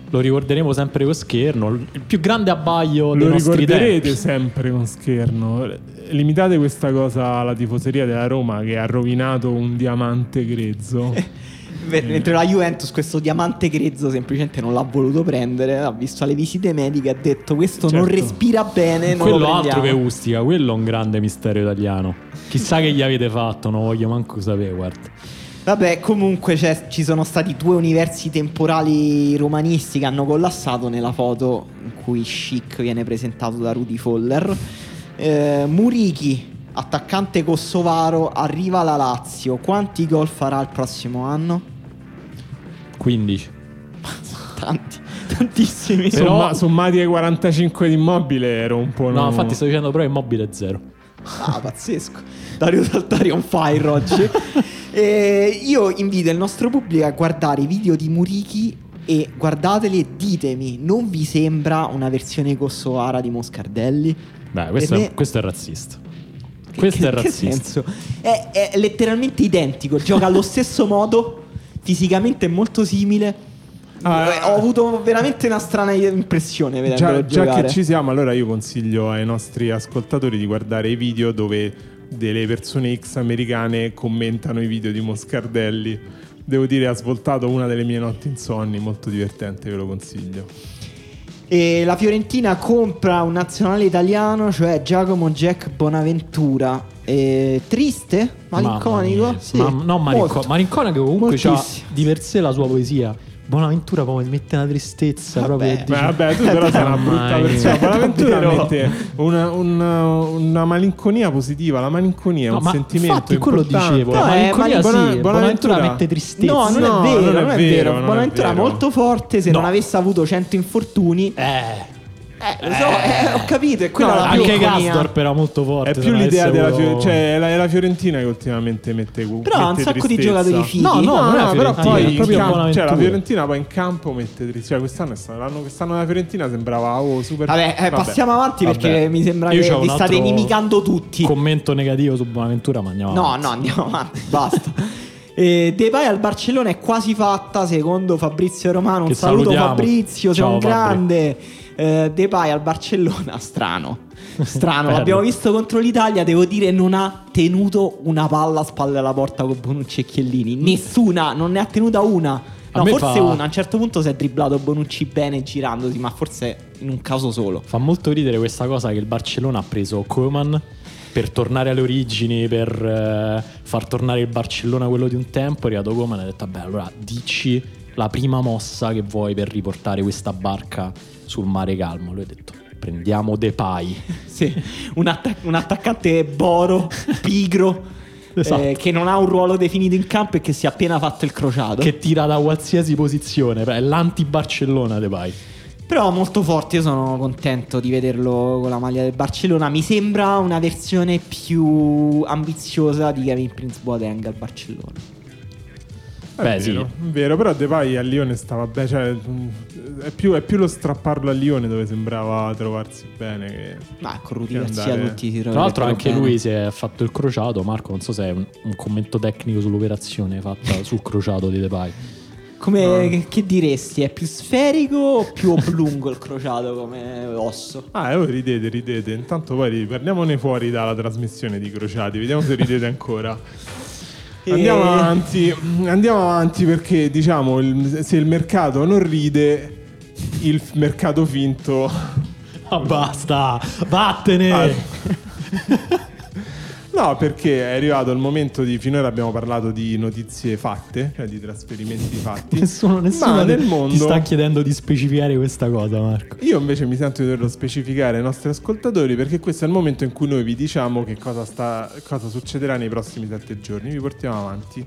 lo ricorderemo sempre con scherno. Il più grande abbaglio dei nostri tempi. Lo ricorderete sempre con scherno. Limitate questa cosa alla tifoseria della Roma, che ha rovinato un diamante grezzo. Mentre la Juventus questo diamante grezzo semplicemente non l'ha voluto prendere, ha visto alle visite mediche, ha detto questo non respira bene, non quello lo altro che Ustica, quello è un grande mistero italiano, chissà che gli avete fatto, non voglio manco sapere, guarda. Vabbè, comunque ci sono stati due universi temporali romanisti che hanno collassato nella foto in cui Schick viene presentato da Rudy Foller. Murichi, attaccante kosovaro, arriva la Lazio. Quanti gol farà il prossimo anno? 15. Tanti, tantissimi. Però sommati ai 45 di Immobile ero un po'. No, infatti sto dicendo però Immobile 0. Ah, pazzesco. Dario Saltari on fire oggi. Io invito il nostro pubblico a guardare i video di Murichi e guardateli e ditemi, non vi sembra una versione kosovara di Moscardelli? Beh, questo è razzista. Questo è razzista. È letteralmente identico. Gioca allo stesso modo, fisicamente è molto simile. Ho avuto veramente una strana impressione. Già che ci siamo, allora io consiglio ai nostri ascoltatori di guardare i video dove delle persone X americane commentano i video di Moscardelli. Devo dire, ha svoltato una delle mie notti insonni, molto divertente, ve lo consiglio. E la Fiorentina compra un nazionale italiano, cioè Giacomo Jack Bonaventura. Triste? Malinconico? Sì. Malinconico comunque ha di per sé la sua poesia. Bonaventura come mette una tristezza, vabbè, proprio. Vabbè, tu però sei una brutta persona. Bonaventura mette una malinconia positiva. La malinconia è un sentimento infatti importante. Quello dicevo. Bonaventura mette tristezza. No, non è vero. Bonaventura è molto forte. Se non avesse avuto 100 infortuni. Ho capito, è quella la anche Gasdor però molto forte. È più l'idea della è la Fiorentina che ultimamente mette però ha un sacco tristezza di giocatori fighi. No, però poi la Fiorentina poi in campo mette tristezza. Cioè quest'anno la Fiorentina sembrava super. Vabbè, passiamo avanti perché mi sembra che vi state inimicando tutti. Commento negativo su Bonaventura, ma andiamo avanti. No, andiamo avanti, basta. Depay al Barcellona è quasi fatta secondo Fabrizio Romano. Un saluto Fabrizio, sei un grande. Depay al Barcellona, strano. L'abbiamo visto contro l'Italia, devo dire non ha tenuto una palla a spalle alla porta con Bonucci e Chiellini, nessuna, non ne ha tenuta una. No, forse una, a un certo punto si è dribblato Bonucci bene girandosi, ma forse in un caso solo. Fa molto ridere questa cosa che il Barcellona ha preso Coman per tornare alle origini, per far tornare il Barcellona quello di un tempo. È arrivato Coman e ha detto vabbè, allora dici la prima mossa che vuoi per riportare questa barca sul mare calmo. Lui ha detto prendiamo Depay. Sì, un attaccante boro, pigro. Esatto. Che non ha un ruolo definito in campo e che si è appena fatto il crociato, che tira da qualsiasi posizione. È l'anti-Barcellona Depay, però molto forte. Io sono contento di vederlo con la maglia del Barcellona. Mi sembra una versione più ambiziosa di Kevin Prince Boateng al Barcellona. È vero, però Depay a Lione stava bene, cioè è più lo strapparlo a Lione dove sembrava trovarsi bene che, ma con Rudy Garcia tutti si. Tra l'altro anche bene. Lui si è fatto il crociato. Marco, non so se è un commento tecnico sull'operazione fatta sul crociato di Depay. Che diresti? È più sferico o più oblungo il crociato come osso? Voi ridete. Intanto poi parliamone fuori dalla trasmissione di crociati. Vediamo se ridete ancora. Andiamo avanti perché diciamo se il mercato non ride, il mercato finto. Basta, vattene. No, perché è arrivato il momento di... Finora abbiamo parlato di notizie fatte, cioè di trasferimenti fatti. Nessuno ma nel mondo... ti sta chiedendo di specificare questa cosa, Marco. Io invece mi sento di doverlo specificare ai nostri ascoltatori, perché questo è il momento in cui noi vi diciamo che cosa succederà nei prossimi 7 giorni. Vi portiamo avanti.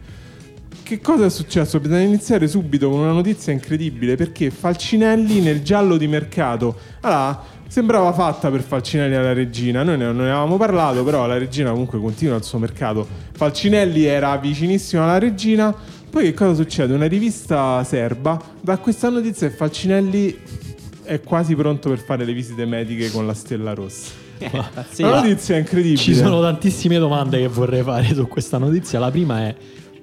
Che cosa è successo? Bisogna iniziare subito con una notizia incredibile, perché Falcinelli nel giallo di mercato. Allora, sembrava fatta per Falcinelli alla Reggina, noi non ne avevamo parlato, però la Reggina comunque continua il suo mercato. Falcinelli era vicinissimo alla Reggina, poi che cosa succede? Una rivista serba dà questa notizia e Falcinelli è quasi pronto per fare le visite mediche con la Stella Rossa. La notizia è incredibile. Ci sono tantissime domande che vorrei fare su questa notizia. La prima è: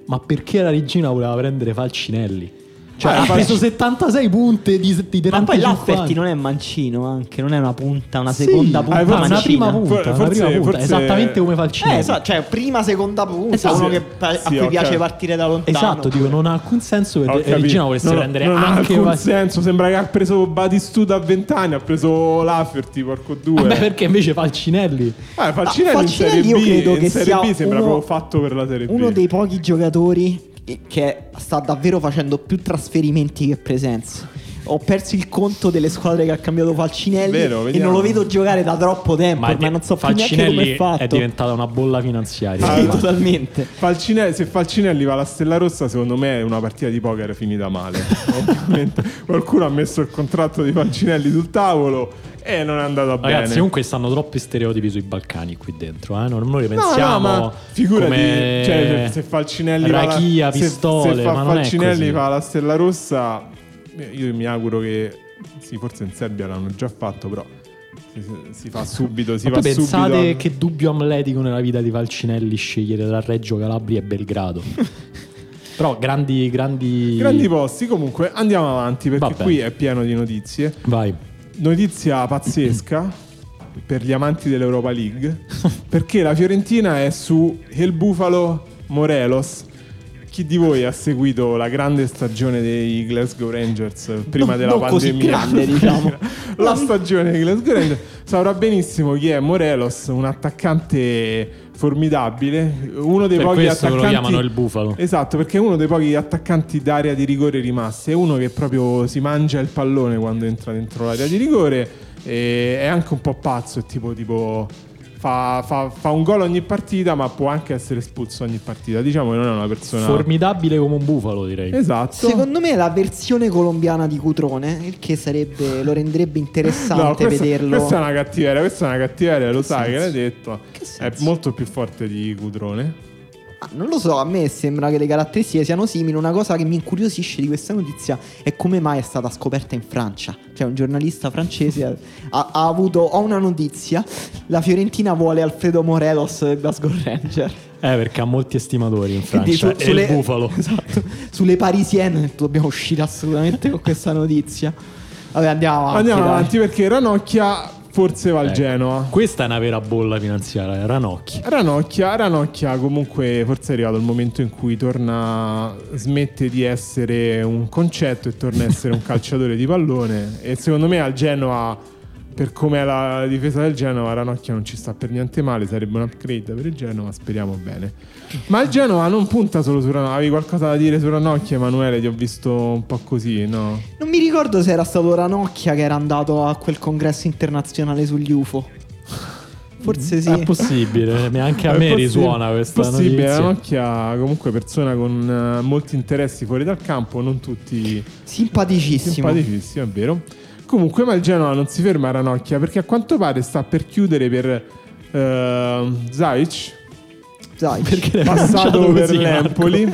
ma perché la Reggina voleva prendere Falcinelli? Cioè, ha preso 76 punte di ma poi Lafferty non è mancino anche, non è una punta, una seconda punta, una prima punta, forse... esattamente come Falcinelli. Cioè prima, seconda punta, uno che a cui piace partire da lontano. Esatto, dico, non ha alcun senso che Reggina volesse prendere non anche non ha alcun senso, sembra che ha preso Batistuta a 20 anni, ha preso Lafferty, porco due. Beh, perché invece Falcinelli? Falcinelli in Serie B, io credo che sia B sembra proprio fatto per la Serie B. Uno dei pochi giocatori che sta davvero facendo più trasferimenti che presenze. Ho perso il conto delle squadre che ha cambiato Falcinelli. Vero, e non lo vedo giocare da troppo tempo, ma non so più neanche come è fatto. È diventata una bolla finanziaria. Totalmente. Se Falcinelli va alla Stella Rossa, secondo me è una partita di poker finita male. Ovviamente qualcuno ha messo il contratto di Falcinelli sul tavolo e non è andata bene. Ragazzi, comunque stanno troppi stereotipi sui Balcani qui dentro, eh? Noi pensiamo ma figurati, come... cioè, se Falcinelli Rachia, va alla... pistole, se ma Falcinelli va alla Stella Rossa, io mi auguro che sì, forse in Serbia l'hanno già fatto, però si fa subito. Si va pensate subito che dubbio amletico nella vita di Falcinelli scegliere tra Reggio Calabria e Belgrado. Però grandi posti. Comunque andiamo avanti, perché qui è pieno di notizie. Vai. Notizia pazzesca per gli amanti dell'Europa League, perché la Fiorentina è su El Bufalo Morelos. Chi di voi ha seguito la grande stagione dei Glasgow Rangers prima della pandemia? Così grande, diciamo. La stagione dei Glasgow Rangers. Saprà benissimo chi è Morelos, un attaccante formidabile, uno dei per pochi attaccanti. Lo chiamano il Bufalo. Esatto, perché è uno dei pochi attaccanti d'area di rigore rimasti, è uno che proprio si mangia il pallone quando entra dentro l'area di rigore, e è anche un po' pazzo, è tipo fa un gol ogni partita, ma può anche essere espulso ogni partita. Diciamo che non è una persona formidabile come un bufalo, direi. Esatto. Secondo me è la versione colombiana di Cutrone, il che sarebbe lo renderebbe interessante vederlo. Questa è una cattiveria, lo sai che l'hai detto. È molto più forte di Cutrone. Non lo so, a me sembra che le caratteristiche siano simili. Una cosa che mi incuriosisce di questa notizia è come mai è stata scoperta in Francia. Cioè, un giornalista francese ha avuto una notizia: la Fiorentina vuole Alfredo Morelos del Glasgow Rangers. Perché ha molti estimatori in Francia. Quindi, il bufalo. Esatto. Sulle parisienne dobbiamo uscire assolutamente con questa notizia. Vabbè, andiamo avanti perché Ranocchia forse va al Genoa. Questa è una vera bolla finanziaria, Ranocchia comunque forse è arrivato il momento in cui smette di essere un concetto e torna a essere un calciatore di pallone. E secondo me al Genoa, per com'è la difesa del Genoa, Ranocchia non ci sta per niente male. Sarebbe un upgrade per il Genoa, speriamo bene. Ma il Genoa non punta solo su Ranocchia. Avevi qualcosa da dire su Ranocchia, Emanuele? Ti ho visto un po' così, no? Non mi ricordo se era stato Ranocchia che era andato a quel congresso internazionale sugli UFO. Forse sì. È possibile, neanche a me risuona questa notizia. Ranocchia comunque persona con molti interessi fuori dal campo, non tutti. Simpaticissimo, è vero. Comunque, ma il Genoa non si ferma a Ranocchia, perché a quanto pare sta per chiudere per Zaic, passato per l'Empoli.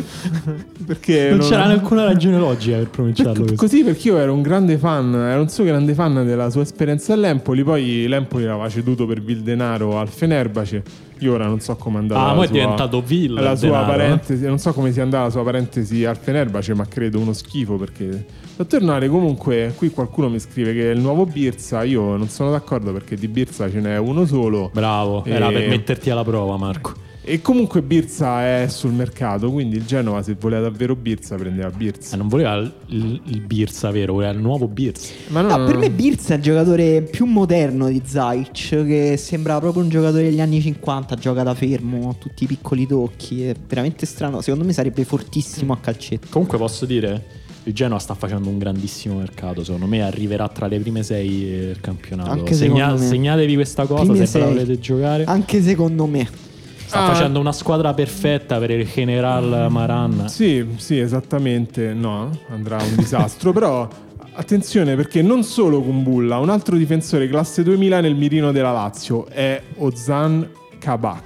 Perché non c'era alcuna ragione logica per pronunciarlo così, perché io ero un suo grande fan della sua esperienza all'Empoli. Poi l'Empoli l'aveva ceduto per vil denaro al Fenerbahce. Io ora non so come è andata ma è diventato vil la sua denaro, parentesi. Non so come sia andata la sua parentesi al Fenerbahce, ma credo uno schifo, perché da tornare. Comunque qui qualcuno mi scrive che è il nuovo Birsa. Io non sono d'accordo, perché di Birsa ce n'è uno solo. Bravo, era per metterti alla prova, Marco. E comunque Birza è sul mercato, quindi il Genova, se voleva davvero Birza, prendeva Birza. Non voleva il Birza vero, voleva il nuovo Birza. Ma no, no, per me Birza è il giocatore più moderno di Zajc, che sembrava proprio un giocatore degli anni 50, gioca da fermo, tutti i piccoli tocchi, è veramente strano, secondo me sarebbe fortissimo a calcetto. Comunque posso dire, il Genoa sta facendo un grandissimo mercato, secondo me arriverà tra le prime sei del campionato. Anche segnatevi questa cosa se la volete giocare. Anche secondo me sta facendo una squadra perfetta per il General Maran. Sì, sì, esattamente. No, andrà un disastro. Però attenzione, perché non solo Kumbulla, un altro difensore classe 2000 nel mirino della Lazio è Ozan Kabak.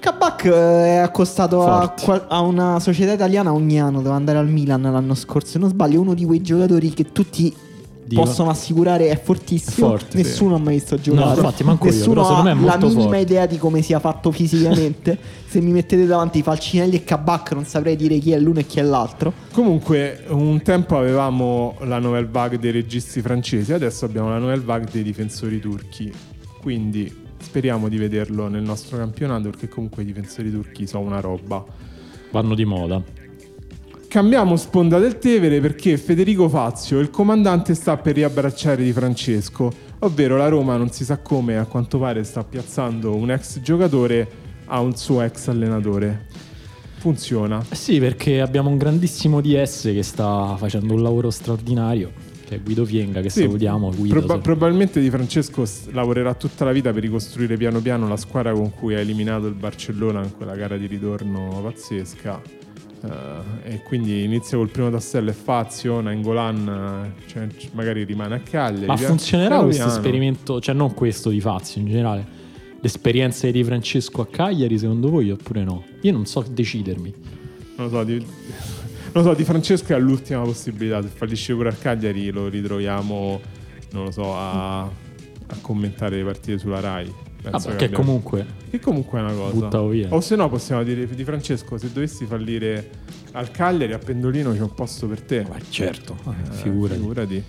Kabak è accostato a una società italiana ogni anno, doveva andare al Milan l'anno scorso, se non sbaglio. Uno di quei giocatori che tutti possono assicurare è fortissimo, forte, nessuno ha mai visto giocare. No, infatti, manco nessuno io, però ha è molto la minima forte. Idea di come sia fatto fisicamente. Se mi mettete davanti Falcinelli e Kabak non saprei dire chi è l'uno e chi è l'altro. Comunque un tempo avevamo la nouvelle vague dei registi francesi, adesso abbiamo la nouvelle vague dei difensori turchi, quindi speriamo di vederlo nel nostro campionato, perché comunque i difensori turchi sono una roba, vanno di moda. Cambiamo sponda del Tevere, perché Federico Fazio, il comandante, sta per riabbracciare Di Francesco, ovvero la Roma non si sa come, a quanto pare sta piazzando un ex giocatore a un suo ex allenatore. Funziona. Sì, perché abbiamo un grandissimo DS che sta facendo un lavoro straordinario, cioè Guido Fienga, che sì, salutiamo Guido. Probabilmente Di Francesco lavorerà tutta la vita per ricostruire piano piano la squadra con cui ha eliminato il Barcellona in quella gara di ritorno pazzesca. E quindi inizia col primo tassello e Fazio, Nainggolan, cioè, magari rimane a Cagliari. Ma funzionerà questo esperimento? Cioè non questo di Fazio, in generale l'esperienza di Francesco a Cagliari, secondo voi, oppure no? Io non so decidermi. Non lo so, Di Francesco è l'ultima possibilità. Se fallisce pure a Cagliari lo ritroviamo, non lo so, a commentare le partite sulla Rai. Che comunque è una cosa, buttavo via. O se no possiamo dire Di Francesco, se dovessi fallire al Cagliari, a Pendolino c'è un posto per te. Ma certo, figurati.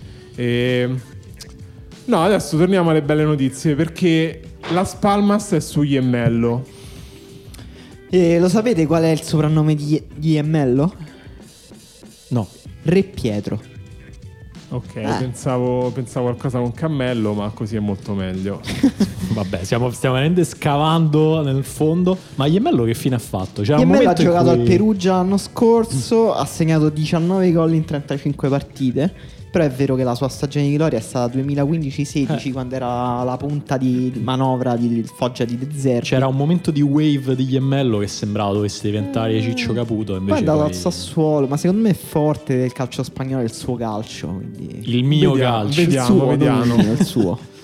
No, adesso torniamo alle belle notizie, perché Las Palmas è su Iemmello. Lo sapete qual è il soprannome di Iemmello? No. Re Pietro. Ok, pensavo qualcosa con cammello, ma così è molto meglio. Vabbè, stiamo veramente scavando nel fondo. Ma Iemmello che fine ha fatto? Cioè, Iemmello ha giocato al Perugia l'anno scorso, ha segnato 19 gol in 35 partite. Però è vero che la sua stagione di gloria è stata 2015-16, quando era la punta di manovra di Foggia di De Zerbi. C'era un momento di wave di Iemmello che sembrava dovesse diventare Ciccio Caputo, invece poi è andato al Sassuolo. Ma secondo me è forte del calcio spagnolo il suo calcio, quindi... Il mio calcio, vediamo il suo.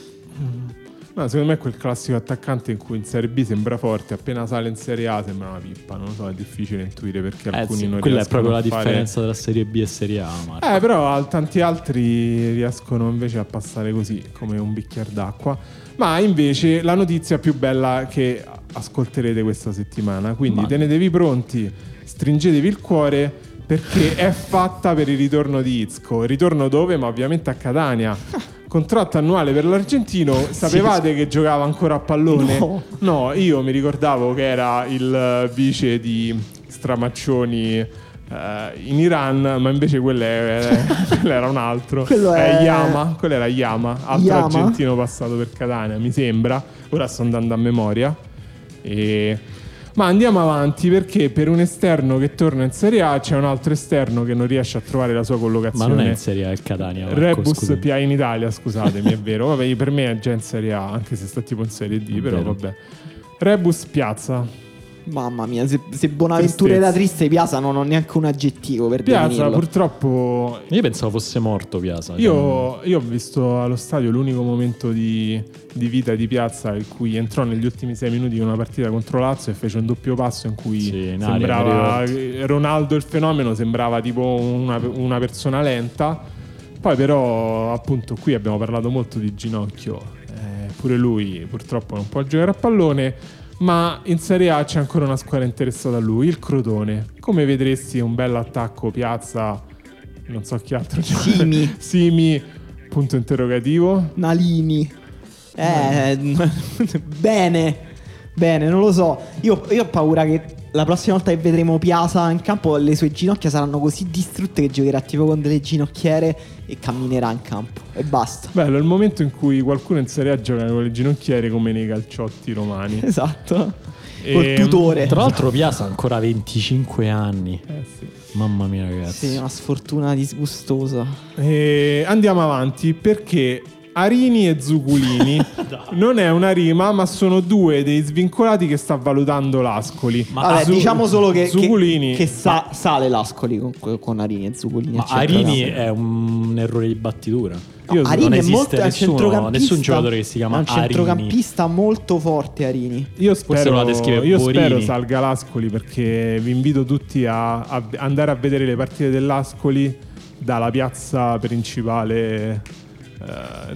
No, secondo me è quel classico attaccante in cui in Serie B sembra forte, appena sale in Serie A sembra una pippa. Non lo so, è difficile intuire perché alcuni non riescono a fare. Quella è proprio la differenza tra Serie B e Serie A, Marco. Però tanti altri riescono invece a passare così, come un bicchiere d'acqua. Ma invece la notizia più bella che ascolterete questa settimana, quindi tenetevi pronti, stringetevi il cuore, perché è fatta per il ritorno di Itzco. Ritorno dove? Ma ovviamente a Catania. Contratto annuale per l'argentino. Sapevate che giocava ancora a pallone? No, io mi ricordavo che era il vice di Stramaccioni in Iran, ma invece quello era un altro. Quello era Yama, argentino passato per Catania, mi sembra. Ora sto andando a memoria. Ma andiamo avanti, perché per un esterno che torna in Serie A c'è un altro esterno che non riesce a trovare la sua collocazione. Ma non è in Serie A il Catania, Rebus Pia in Italia, scusatemi, è vero. Vabbè, per me è già in Serie A, anche se sta tipo in Serie D, però vabbè. Rebus Piazza. Mamma mia, se Bonaventura era triste, Piazza non ho neanche un aggettivo per definirlo. Piazza purtroppo... Io pensavo fosse morto Piazza. Io ho visto allo stadio l'unico momento di vita di Piazza, in cui entrò negli ultimi 6 minuti di una partita contro Lazio e fece un doppio passo in cui sembrava Ronaldo il fenomeno, sembrava tipo una persona lenta. Poi però appunto qui abbiamo parlato molto di ginocchio, pure lui purtroppo non può giocare a pallone. Ma in Serie A c'è ancora una squadra interessata a lui, il Crotone. Come vedresti un bel attacco Piazza, non so chi altro c'è. Simi, punto interrogativo. Nalini. Bene. Bene, non lo so. Io ho paura che la prossima volta che vedremo Piazza in campo le sue ginocchia saranno così distrutte che giocherà tipo con delle ginocchiere e camminerà in campo e basta. Bello, è il momento in cui qualcuno in Serie A gioca con le ginocchiere come nei calciotti romani. Esatto. Col tutore. Tra l'altro Piazza ha ancora 25 anni. Sì. Mamma mia ragazzi. Sì, una sfortuna disgustosa. Andiamo avanti perché Arini e Zuculini non è una rima, ma sono due dei svincolati che sta valutando l'Ascoli. Ma vabbè, diciamo solo che Zuculini che sale l'Ascoli con Arini e Zuculini. Ma Arini è un errore di battitura. No, Arini non esiste nessun giocatore che si chiama Arini. È un centrocampista molto forte Arini. Io spero salga l'Ascoli, perché vi invito tutti a andare a vedere le partite dell'Ascoli dalla piazza principale.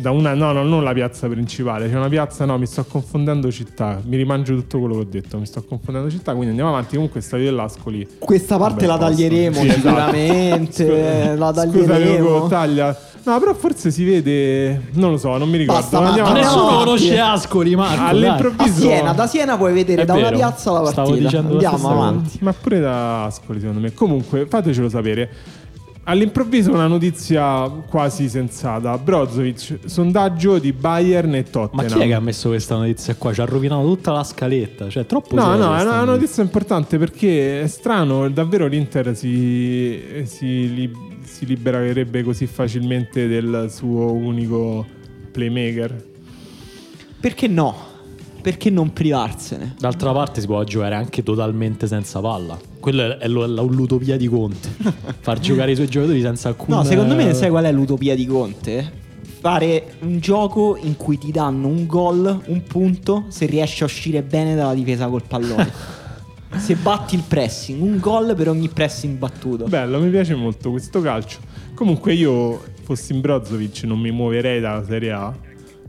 Non la piazza principale, c'è una piazza, no, mi sto confondendo città, mi rimangio tutto quello che ho detto, mi sto confondendo città, quindi andiamo avanti. Comunque stadio dell'Ascoli, questa parte la taglieremo, sì, sicuramente. La taglieremo. Scusa, taglia. No, però forse si vede, non lo so, non mi ricordo. Basta, ma nessuno conosce Ascoli, Marco. All'improvviso da Siena puoi vedere una piazza la partita. Andiamo avanti. Ma pure da Ascoli, secondo me. Comunque fatecelo sapere. All'improvviso una notizia quasi sensata. Brozovic, sondaggio di Bayern e Tottenham. Ma chi è che ha messo questa notizia qua? Ci ha rovinato tutta la scaletta, cioè troppo. No, è una notizia importante, perché è strano, davvero l'Inter si libererebbe così facilmente del suo unico playmaker. Perché no? Perché non privarsene? D'altra parte si può giocare anche totalmente senza palla. Quella è l'utopia di Conte. Far giocare i suoi giocatori senza alcun... No, secondo me sai qual è l'utopia di Conte? Fare un gioco in cui ti danno un gol, un punto, se riesci a uscire bene dalla difesa col pallone. Se batti il pressing, un gol per ogni pressing battuto. Bello, mi piace molto questo calcio. Comunque io, fossi in Brozovic, non mi muoverei dalla Serie A,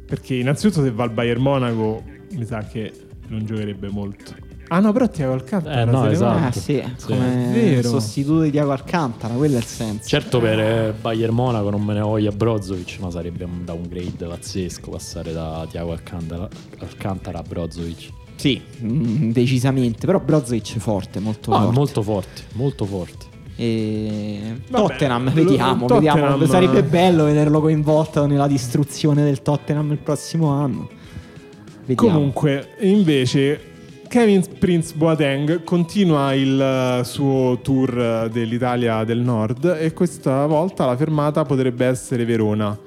perché innanzitutto se va al Bayern Monaco mi sa che non giocherebbe molto. Ah no, però Thiago Alcantara esatto. Sì. Come vero. Sostituto di Thiago Alcantara, quello è il senso. Certo, per Bayern Monaco non me ne voglia Brozovic, ma sarebbe un downgrade pazzesco passare da Thiago Alcantara a Brozovic. Sì, decisamente. Però Brozovic è forte, molto forte. Tottenham, vediamo. Sarebbe bello vederlo coinvolto nella distruzione del Tottenham il prossimo anno. Vediamo. Comunque, invece, Kevin Prince Boateng continua il suo tour dell'Italia del Nord e questa volta la fermata potrebbe essere Verona.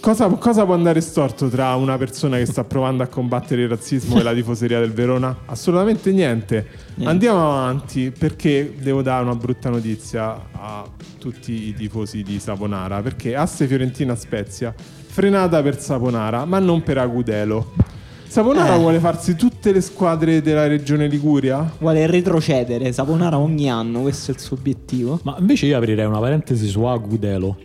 Cosa può andare storto tra una persona che sta provando a combattere il razzismo e la tifoseria del Verona? Assolutamente niente. Andiamo avanti, perché devo dare una brutta notizia a tutti i tifosi di Saponara, perché asse Fiorentina-Spezia, frenata per Saponara ma non per Agudelo. Saponara vuole farsi tutte le squadre della regione Liguria? Vuole retrocedere Saponara ogni anno, questo è il suo obiettivo. Ma invece io aprirei una parentesi su Agudelo.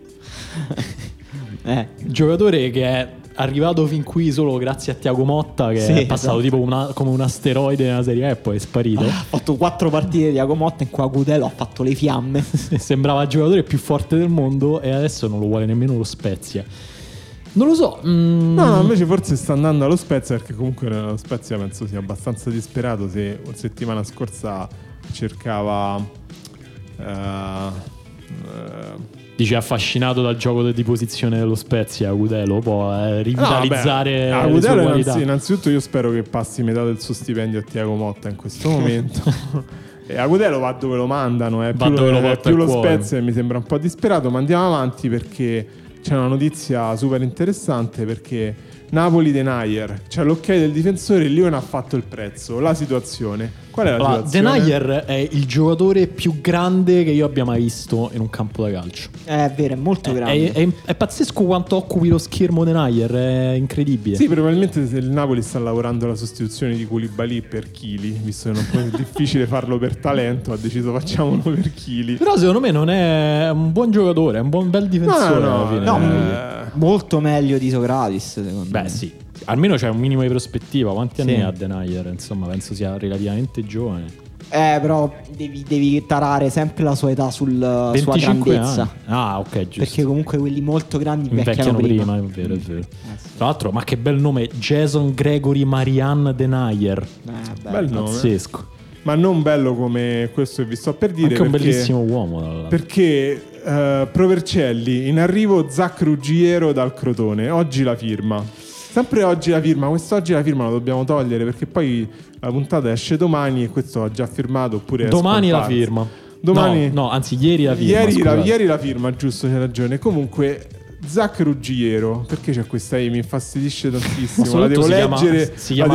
Giocatore che è arrivato fin qui solo grazie a Thiago Motta, che è passato tipo come un asteroide nella Serie A e poi è sparito. Ha fatto 4 partite di Thiago Motta in cui Agudelo ha fatto le fiamme. Sembrava il giocatore più forte del mondo e adesso non lo vuole nemmeno lo Spezia. Non lo so. No, invece forse sta andando allo Spezia, perché comunque lo Spezia penso sia abbastanza disperato. Se la settimana scorsa cercava dice affascinato dal gioco di posizione dello Spezia, Agudelo può rivitalizzare Agudelo le sue qualità. Innanzitutto io spero che passi metà del suo stipendio a Thiago Motta in questo momento. E Agudelo va dove lo mandano, più lo Spezia mi sembra un po' disperato. Ma andiamo avanti, perché c'è una notizia super interessante, perché Napoli Denayer, c'è l'ok del difensore e lui non ha fatto il prezzo. La situazione qual è? La situazione? Denayer è il giocatore più grande che io abbia mai visto in un campo da calcio. È vero, è molto grande. È pazzesco quanto occupi lo schermo Denayer, è incredibile. Sì, probabilmente il Napoli sta lavorando alla sostituzione di Koulibaly per Chili, visto che non è difficile farlo per talento, ha deciso facciamolo per Chili. Però secondo me non è un buon giocatore, è un buon bel difensore. No, molto meglio di Socratis, secondo me. Sì, almeno c'è un minimo di prospettiva. Quanti anni ha Denayer? Insomma, penso sia relativamente giovane. Però devi tarare sempre la sua età sulla sua grandezza. Ah, ok, giusto. Perché comunque quelli molto grandi invecchiano prima. È vero, è vero. Tra l'altro, ma che bel nome, Jason Gregory Marianne Denayer. Bel nome. Pazzesco. Ma non bello come questo che vi sto per dire. Anche un bellissimo uomo. Dall'altro. Perché Provercelli, in arrivo Zac Ruggiero dal Crotone. Oggi la firma. Sempre oggi la firma. Quest'oggi la firma la dobbiamo togliere, perché poi la puntata esce domani e questo ha già firmato. Oppure domani la firma. Domani... No, anzi ieri la firma. Ieri la firma, giusto, c'è ragione. Comunque... Zac Ruggiero, perché c'è questa E? Mi infastidisce tantissimo. La devo leggere, o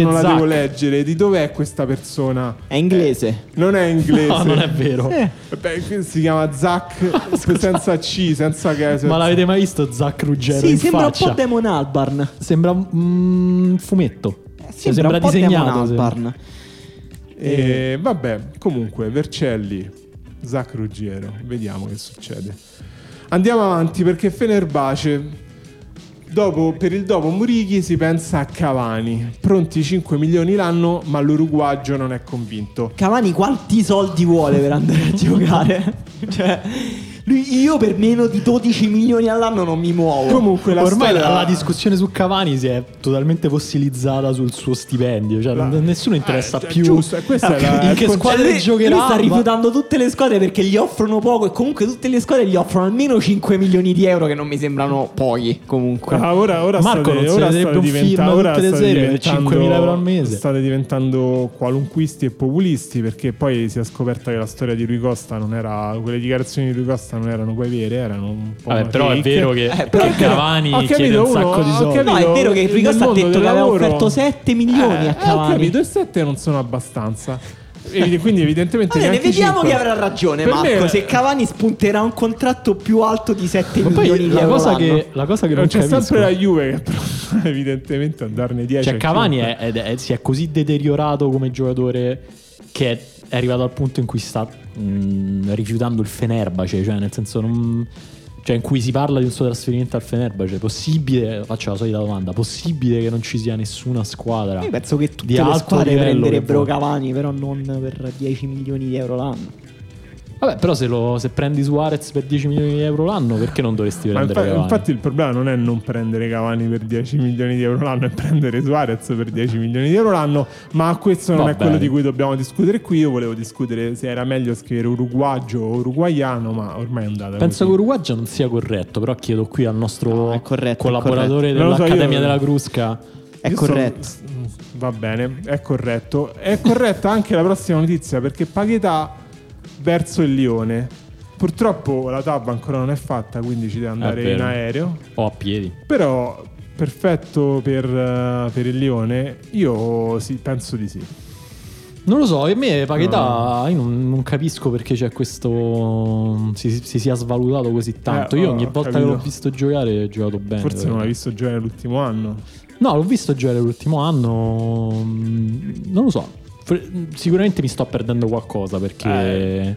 non la devo leggere? Di dov'è questa persona? È inglese. Non è inglese. No, non è vero. Beh, si chiama Zac senza C, senza che. Senza... Ma l'avete mai visto Zac Ruggiero? Sì, in sembra faccia? Un po' Damon Albarn. Sembra un fumetto. Sembra un disegnato. Damon Albarn. Vabbè, comunque, Vercelli, Zac Ruggiero, vediamo che succede. Andiamo avanti, perché Fenerbahce per il dopo Murichi si pensa a Cavani. Pronti 5 milioni l'anno, ma l'uruguaggio non è convinto. Cavani quanti soldi vuole per andare a giocare? Cioè, io per meno di 12 milioni all'anno non mi muovo. Comunque la discussione su Cavani si è totalmente fossilizzata sul suo stipendio, cioè nessuno interessa più. Giusto, in che squadre giocherà? Lui sta rifiutando tutte le squadre perché gli offrono poco, e comunque tutte le squadre gli offrono almeno 5 milioni di euro, che non mi sembrano pochi comunque. Ora Marco non se ne sarebbe un film tutte le sere per 5.000 euro al mese. State diventando qualunquisti e populisti, perché poi si è scoperta che la storia di Rui Costa non era, quelle dichiarazioni di Rui Costa non erano quei veri, erano un po'. Vabbè, però è vero che Cavani chiede un sacco di soldi. No, è vero che il Ricosta ha detto che aveva offerto 7 milioni a Cavani. Ho capito, e 7 non sono abbastanza. E quindi evidentemente ne vediamo 5. Che avrà ragione per Marco se Cavani spunterà un contratto più alto di 7 milioni di euro. La cosa che non c'è capisco. Sempre la Juve che evidentemente andarne 10. Cioè Cavani si è così deteriorato come giocatore che è arrivato al punto in cui sta rifiutando il Fenerbahce, cioè nel senso in cui si parla di un suo trasferimento al Fenerbahce. Possibile, faccio la solita domanda, possibile che non ci sia nessuna squadra? Io penso che tutte le squadre prenderebbero Cavani, però non per 10 milioni di euro l'anno. Vabbè, però se prendi Suarez per 10 milioni di euro l'anno, perché non dovresti prendere Cavani? Infatti il problema non è non prendere Cavani per 10 milioni di euro l'anno, è prendere Suarez per 10 milioni di euro l'anno. Ma questo non è quello di cui dobbiamo discutere qui. Io volevo discutere se era meglio scrivere uruguaggio o uruguaiano, ma ormai è andata. Penso che uruguaggio non sia corretto, però chiedo qui al nostro collaboratore dell'Accademia della Crusca. È corretto. Va bene, è corretto. È corretta anche la prossima notizia, perché Paquetá verso il Lione. Purtroppo la tappa ancora non è fatta, quindi ci deve andare in aereo o a piedi. Però perfetto per il Lione. Io sì, penso di sì. Non lo so, a me Paquetá io non capisco perché c'è questo si sia svalutato così tanto. Io ogni volta che l'ho visto giocare ha giocato bene. Forse non l'ha visto giocare l'ultimo anno. No, l'ho visto giocare l'ultimo anno. Non lo so. Sicuramente mi sto perdendo qualcosa, perché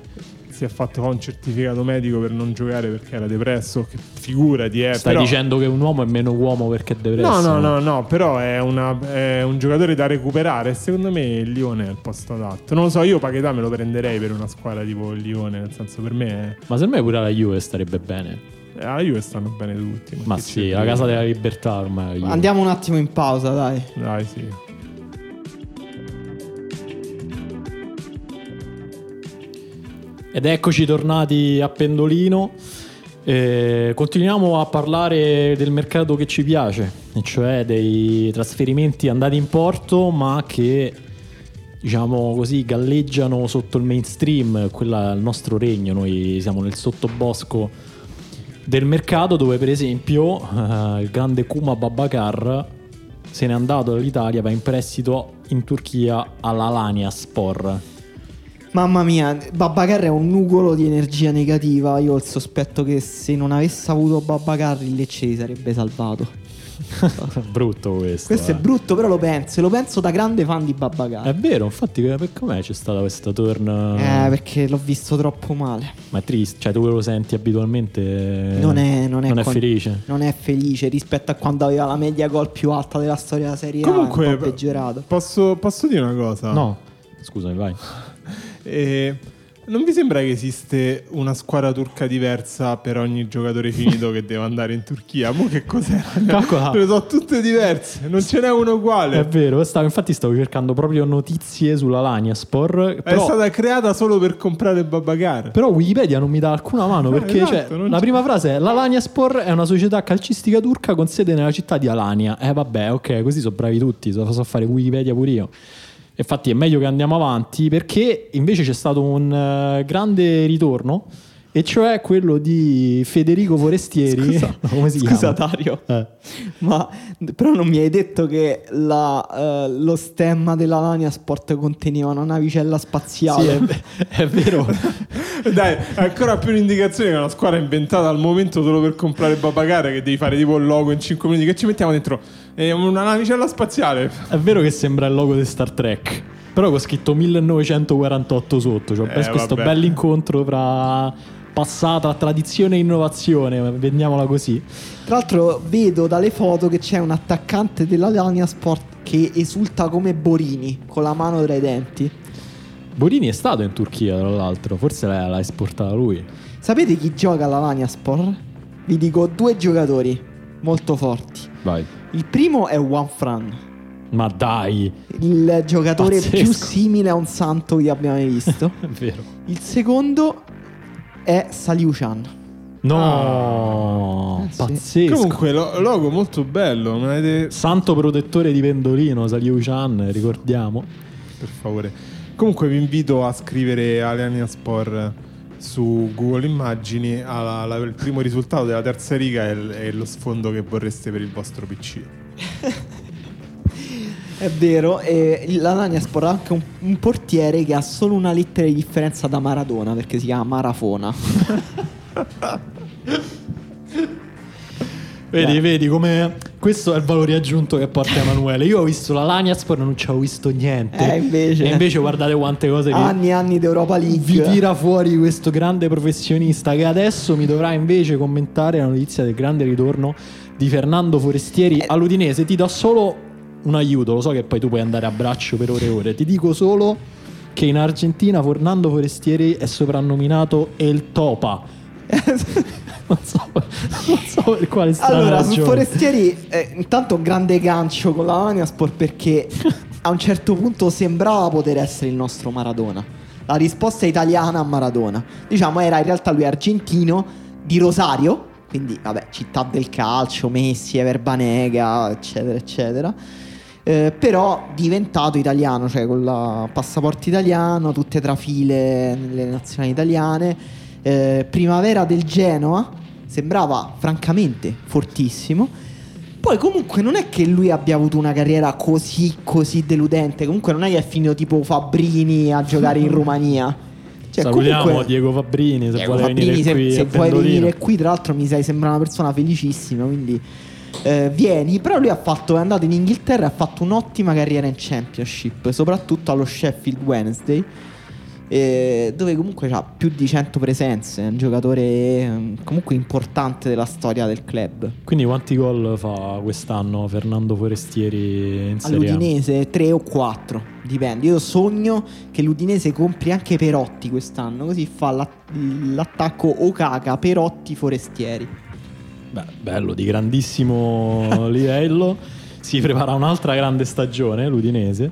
si è fatto un certificato medico per non giocare perché era depresso. Che figurati, stai però... dicendo che un uomo è meno uomo perché è depresso? No, però è un giocatore da recuperare. Secondo me il Lione è il posto adatto. Non lo so, io Paquetá me lo prenderei per una squadra tipo il Lione, nel senso per me è... Ma secondo me pure la Juve starebbe bene. La Juve stanno bene tutti. Ma sì, la casa della libertà ormai. Andiamo un attimo in pausa, dai sì. Ed eccoci tornati a Pendolino. Continuiamo a parlare del mercato che ci piace, cioè dei trasferimenti andati in porto ma che, diciamo così, galleggiano sotto il mainstream. Quello è il nostro regno, noi siamo nel sottobosco del mercato, dove per esempio il grande Kuma Babakar se n'è andato dall'Italia, va in prestito in Turchia all'Alanyaspor. Mamma mia, Babakar è un nugolo di energia negativa. Io ho il sospetto che se non avesse avuto Babakar il Lecce si sarebbe salvato. Brutto questo. Questo è brutto, però lo penso da grande fan di Babakar. È vero, infatti per com'è c'è stata questa torna? Perché l'ho visto troppo male. Ma è triste, cioè tu lo senti abitualmente. Non è felice. Non è felice rispetto a quando aveva la media gol più alta della storia della Serie A. Comunque, è un po' peggiorato. Posso dire una cosa? No. Scusami, vai. Non vi sembra che esiste una squadra turca diversa per ogni giocatore finito che deve andare in Turchia? Mo che cos'è? Le sono tutte diverse, non ce n'è uno uguale. È vero, infatti stavo cercando proprio notizie sulla Laniaspor. Però... è stata creata solo per comprare Babacar. Però Wikipedia non mi dà alcuna mano, perché esatto, cioè, la prima frase è: la Laniaspor è una società calcistica turca con sede nella città di Alanya. Vabbè, ok, così sono bravi tutti, so fare Wikipedia pure io. Infatti è meglio che andiamo avanti, perché invece c'è stato un grande ritorno, e cioè quello di Federico Forestieri. Scusa, come si chiama? Dario, ma però non mi hai detto che lo stemma della Laniasport conteneva una navicella spaziale? Sì, è vero. Dai, ancora più un'indicazione che è una squadra inventata al momento solo per comprare Babacar, che devi fare tipo il logo in 5 minuti. Che ci mettiamo dentro? È una navicella spaziale. È vero che sembra il logo di Star Trek, però ho scritto 1948 sotto. Cioè, questo bell'incontro tra passata, tradizione e innovazione, vediamola così. Tra l'altro vedo dalle foto che c'è un attaccante della Laniasport che esulta come Borini, con la mano tra i denti. Borini è stato in Turchia, tra l'altro, forse l'ha esportata lui. Sapete chi gioca alla Laniaspor? Vi dico due giocatori molto forti. Vai. Il primo è Juanfran. Ma dai! Il giocatore pazzesco, più simile a un santo che abbiamo mai visto. È vero. Il secondo è Saliucan. No, pazzesco. Comunque logo molto bello. Santo protettore di Pendolino, Saliucan, ricordiamo. Per favore. Comunque vi invito a scrivere a Laniaspor su Google Immagini. Il primo risultato della terza riga è lo sfondo che vorreste per il vostro PC. È vero, e la Laniaspor ha anche un portiere che ha solo una lettera di differenza da Maradona, perché si chiama Marafona. Vedi come questo è il valore aggiunto che porta Emanuele. Io ho visto la Laniaspor, non ci ho visto niente. E invece guardate quante cose. Anni di Europa League vi tira fuori questo grande professionista, che adesso mi dovrà invece commentare la notizia del grande ritorno di Fernando Forestieri all'Udinese. Ti do solo un aiuto, lo so che poi tu puoi andare a braccio per ore e ore. Ti dico solo che in Argentina Fernando Forestieri è soprannominato El Topa. Non so per quale strana ragione. Su Forestieri intanto un grande gancio con la Laniaspor, perché a un certo punto sembrava poter essere il nostro Maradona. La risposta italiana a Maradona, diciamo, era in realtà lui argentino, di Rosario, quindi vabbè, città del calcio, Messi, Verbanega, eccetera eccetera, però diventato italiano, cioè con il passaporto italiano, tutte trafile nelle nazionali italiane. Primavera del Genoa, sembrava francamente fortissimo. Poi comunque non è che lui abbia avuto una carriera così deludente. Comunque non è che è finito tipo Fabbrini a giocare in Romania, cioè, salutiamo comunque Diego Fabbrini, se Diego vuole Fabbrini, venire qui, se vuoi venire qui. Tra l'altro mi sembra una persona felicissima, quindi vieni. Però lui è andato in Inghilterra e ha fatto un'ottima carriera in Championship, soprattutto allo Sheffield Wednesday, dove comunque ha più di 100 presenze. È un giocatore comunque importante della storia del club. Quindi quanti gol fa quest'anno Fernando Forestieri in Serie A? All'Udinese 3 o 4, dipende. Io sogno che l'Udinese compri anche Perotti quest'anno, così fa l'attacco Okaka, Perotti, Forestieri. Beh, bello, di grandissimo livello. Si prepara un'altra grande stagione l'Udinese.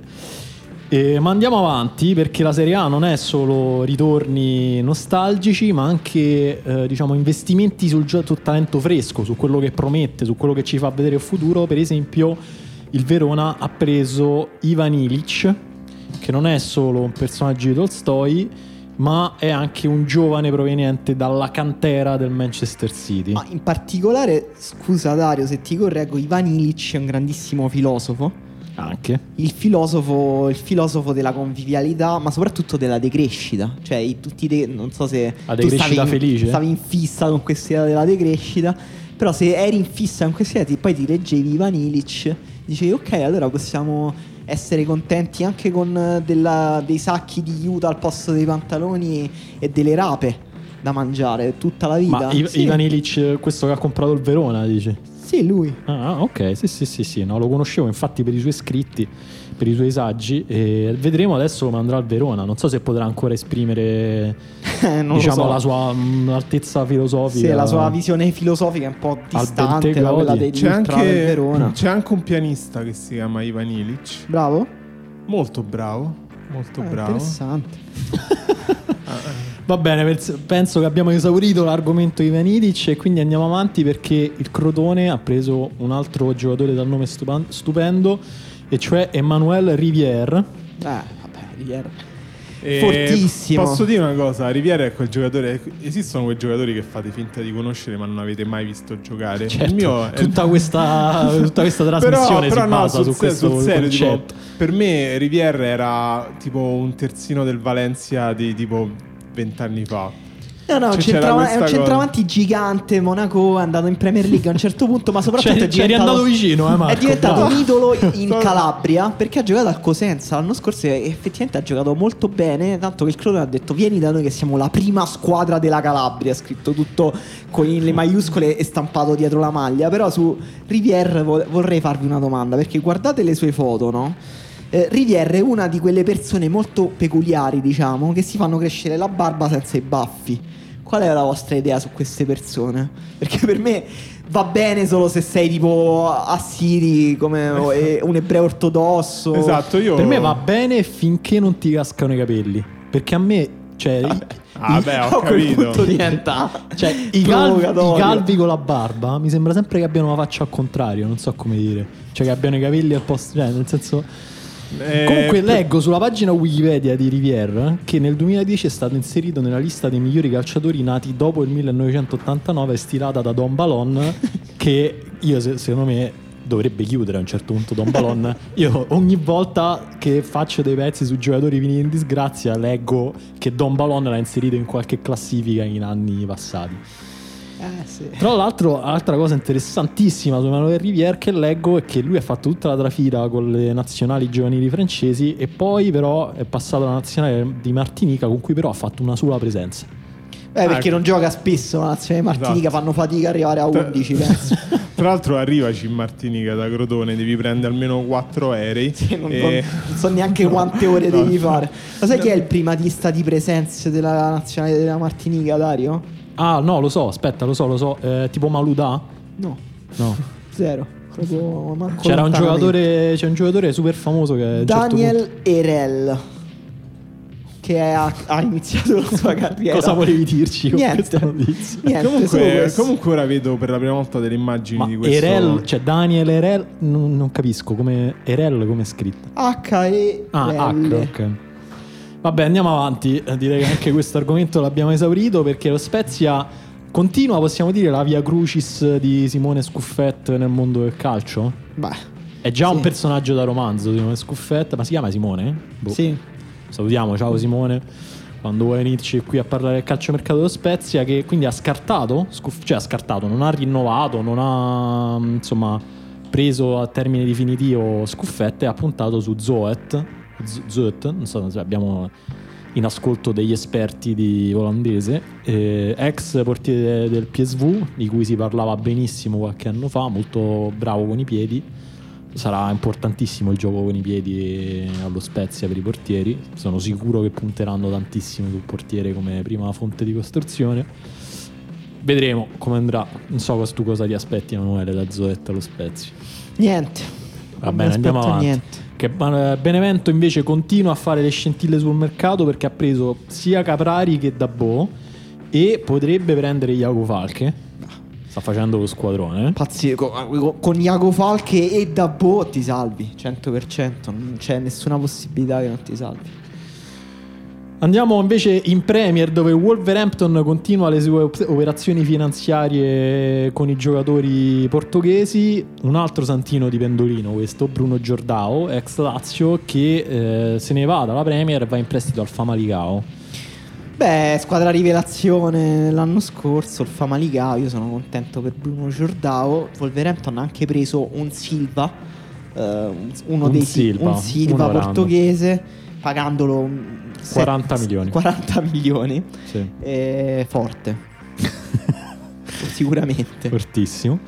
Ma andiamo avanti, perché la Serie A non è solo ritorni nostalgici, ma anche investimenti sul talento fresco, su quello che promette, su quello che ci fa vedere il futuro. Per esempio il Verona ha preso Ivan Ilić, che non è solo un personaggio di Tolstoi, ma è anche un giovane proveniente dalla cantera del Manchester City. Ma in particolare, scusa Dario se ti correggo, Ivan Ilić è un grandissimo filosofo. Anche il filosofo della convivialità, ma soprattutto della decrescita. Cioè, non so se la decrescita felice. Stavi in fissa con questa idea della decrescita, però se eri in fissa con questa idea, poi ti leggevi Ivan Ilić, dicevi ok, allora possiamo essere contenti anche con dei sacchi di juta al posto dei pantaloni e delle rape da mangiare tutta la vita. Ma sì. Ivan Ilić, questo che ha comprato il Verona, dice. Sì, lui. Ah, ok, sì, no, lo conoscevo infatti per i suoi scritti, per i suoi saggi, e vedremo adesso come andrà al Verona. Non so se potrà ancora esprimere diciamo la sua altezza filosofica. Sì, la sua visione filosofica è un po' distante da quella dei del Verona. C'è anche un pianista che si chiama Ivan Ilic. Bravo. Molto bravo, molto bravo. Interessante. Va bene, penso che abbiamo esaurito l'argomento Ivan Ilic e quindi andiamo avanti, perché il Crotone ha preso un altro giocatore dal nome stupendo, e cioè Emmanuel Rivière. Vabbè, Rivière fortissimo. Posso dire una cosa, Rivière è quel giocatore. Esistono quei giocatori che fate finta di conoscere ma non avete mai visto giocare. Certo, il mio è... tutta questa trasmissione però basa su questo serio, concetto. Tipo, per me Rivière era tipo un terzino del Valencia di tipo 20 anni fa. No, è un centravanti gigante. Monaco è andato in Premier League a un certo punto, ma soprattutto è diventato un idolo in Calabria, perché ha giocato al Cosenza l'anno scorso e effettivamente ha giocato molto bene, tanto che il Crotone ha detto vieni da noi che siamo la prima squadra della Calabria, scritto tutto con le maiuscole e stampato dietro la maglia. Però su Rivière vorrei farvi una domanda, perché guardate le sue foto, no? Rivière è una di quelle persone molto peculiari, diciamo, che si fanno crescere la barba senza i baffi. Qual è la vostra idea su queste persone? Perché per me va bene solo se sei tipo assiri, come un ebreo ortodosso. Esatto, io... Per me va bene finché non ti cascano i capelli, perché a me... Cioè, ho capito. Cioè, i calvi con la barba mi sembra sempre che abbiano la faccia al contrario, non so come dire. Cioè che abbiano i capelli al posto, cioè, nel senso. Comunque leggo sulla pagina Wikipedia di Rivière che nel 2010 è stato inserito nella lista dei migliori calciatori nati dopo il 1989, stilata da Don Balon, che io secondo me dovrebbe chiudere a un certo punto Don Balon. Io ogni volta che faccio dei pezzi su giocatori finiti in disgrazia leggo che Don Balon l'ha inserito in qualche classifica in anni passati. Sì. Tra l'altro, altra cosa interessantissima su Emanuele Rivière che leggo è che lui ha fatto tutta la trafila con le nazionali giovanili francesi e poi però è passato alla nazionale di Martinica, con cui però ha fatto una sola presenza. Perché non gioca spesso la nazionale Martinica, esatto. Fanno fatica a arrivare a 11, penso. Tra l'altro arrivaci in Martinica da Crotone, devi prendere almeno 4 aerei. Sì, non so neanche quante ore devi fare. Ma sai chi è il primatista di presenze della nazionale della Martinica, Dario? Ah no, lo so, tipo Malouda? No. Zero. C'è un giocatore super famoso che Daniel Erel, che ha iniziato la sua carriera. Cosa volevi dirci con questa notizia? Comunque ora vedo per la prima volta delle immagini di questo Erel, cioè Daniel Erel, non capisco come Erel come è scritto. H-E-L. Ah, H, ok. Vabbè, andiamo avanti. Direi che anche questo argomento l'abbiamo esaurito, perché lo Spezia continua, possiamo dire, la via crucis di Simone Scuffet nel mondo del calcio. È già un personaggio da romanzo, Simone Scuffet. Ma si chiama Simone? Sì. Salutiamo, ciao Simone, quando vuoi venirci qui a parlare del calciomercato dello Spezia, che quindi ha scartato, non ha rinnovato, non ha insomma preso a termine definitivo Scuffet e ha puntato su Zoet, non so se abbiamo in ascolto degli esperti di olandese, ex portiere del PSV, di cui si parlava benissimo qualche anno fa, molto bravo con i piedi. Sarà importantissimo il gioco con i piedi allo Spezia per i portieri. Sono sicuro che punteranno tantissimo sul portiere come prima fonte di costruzione. Vedremo come andrà. Non so tu cosa ti aspetti, Emanuele, da Zoetta allo Spezia. Niente. Va bene, andiamo avanti. Niente. Che Benevento invece continua a fare le scintille sul mercato, perché ha preso sia Caprari che Dabbo e potrebbe prendere Iago Falche. Sta facendo lo squadrone. Pazzesco. Con Iago Falche e Dabbo ti salvi 100%. Non c'è nessuna possibilità che non ti salvi. Andiamo invece in Premier, dove Wolverhampton continua le sue operazioni finanziarie con i giocatori portoghesi. Un altro santino di Pendolino, questo Bruno Giordao, ex Lazio, che se ne va dalla Premier e va in prestito al Famalicão. Squadra rivelazione l'anno scorso, il Famalicão. Io sono contento per Bruno Giordao. Wolverhampton ha anche preso un Silva, un Silva portoghese, pagandolo 40 milioni. Sì. Forte. Sicuramente fortissimo.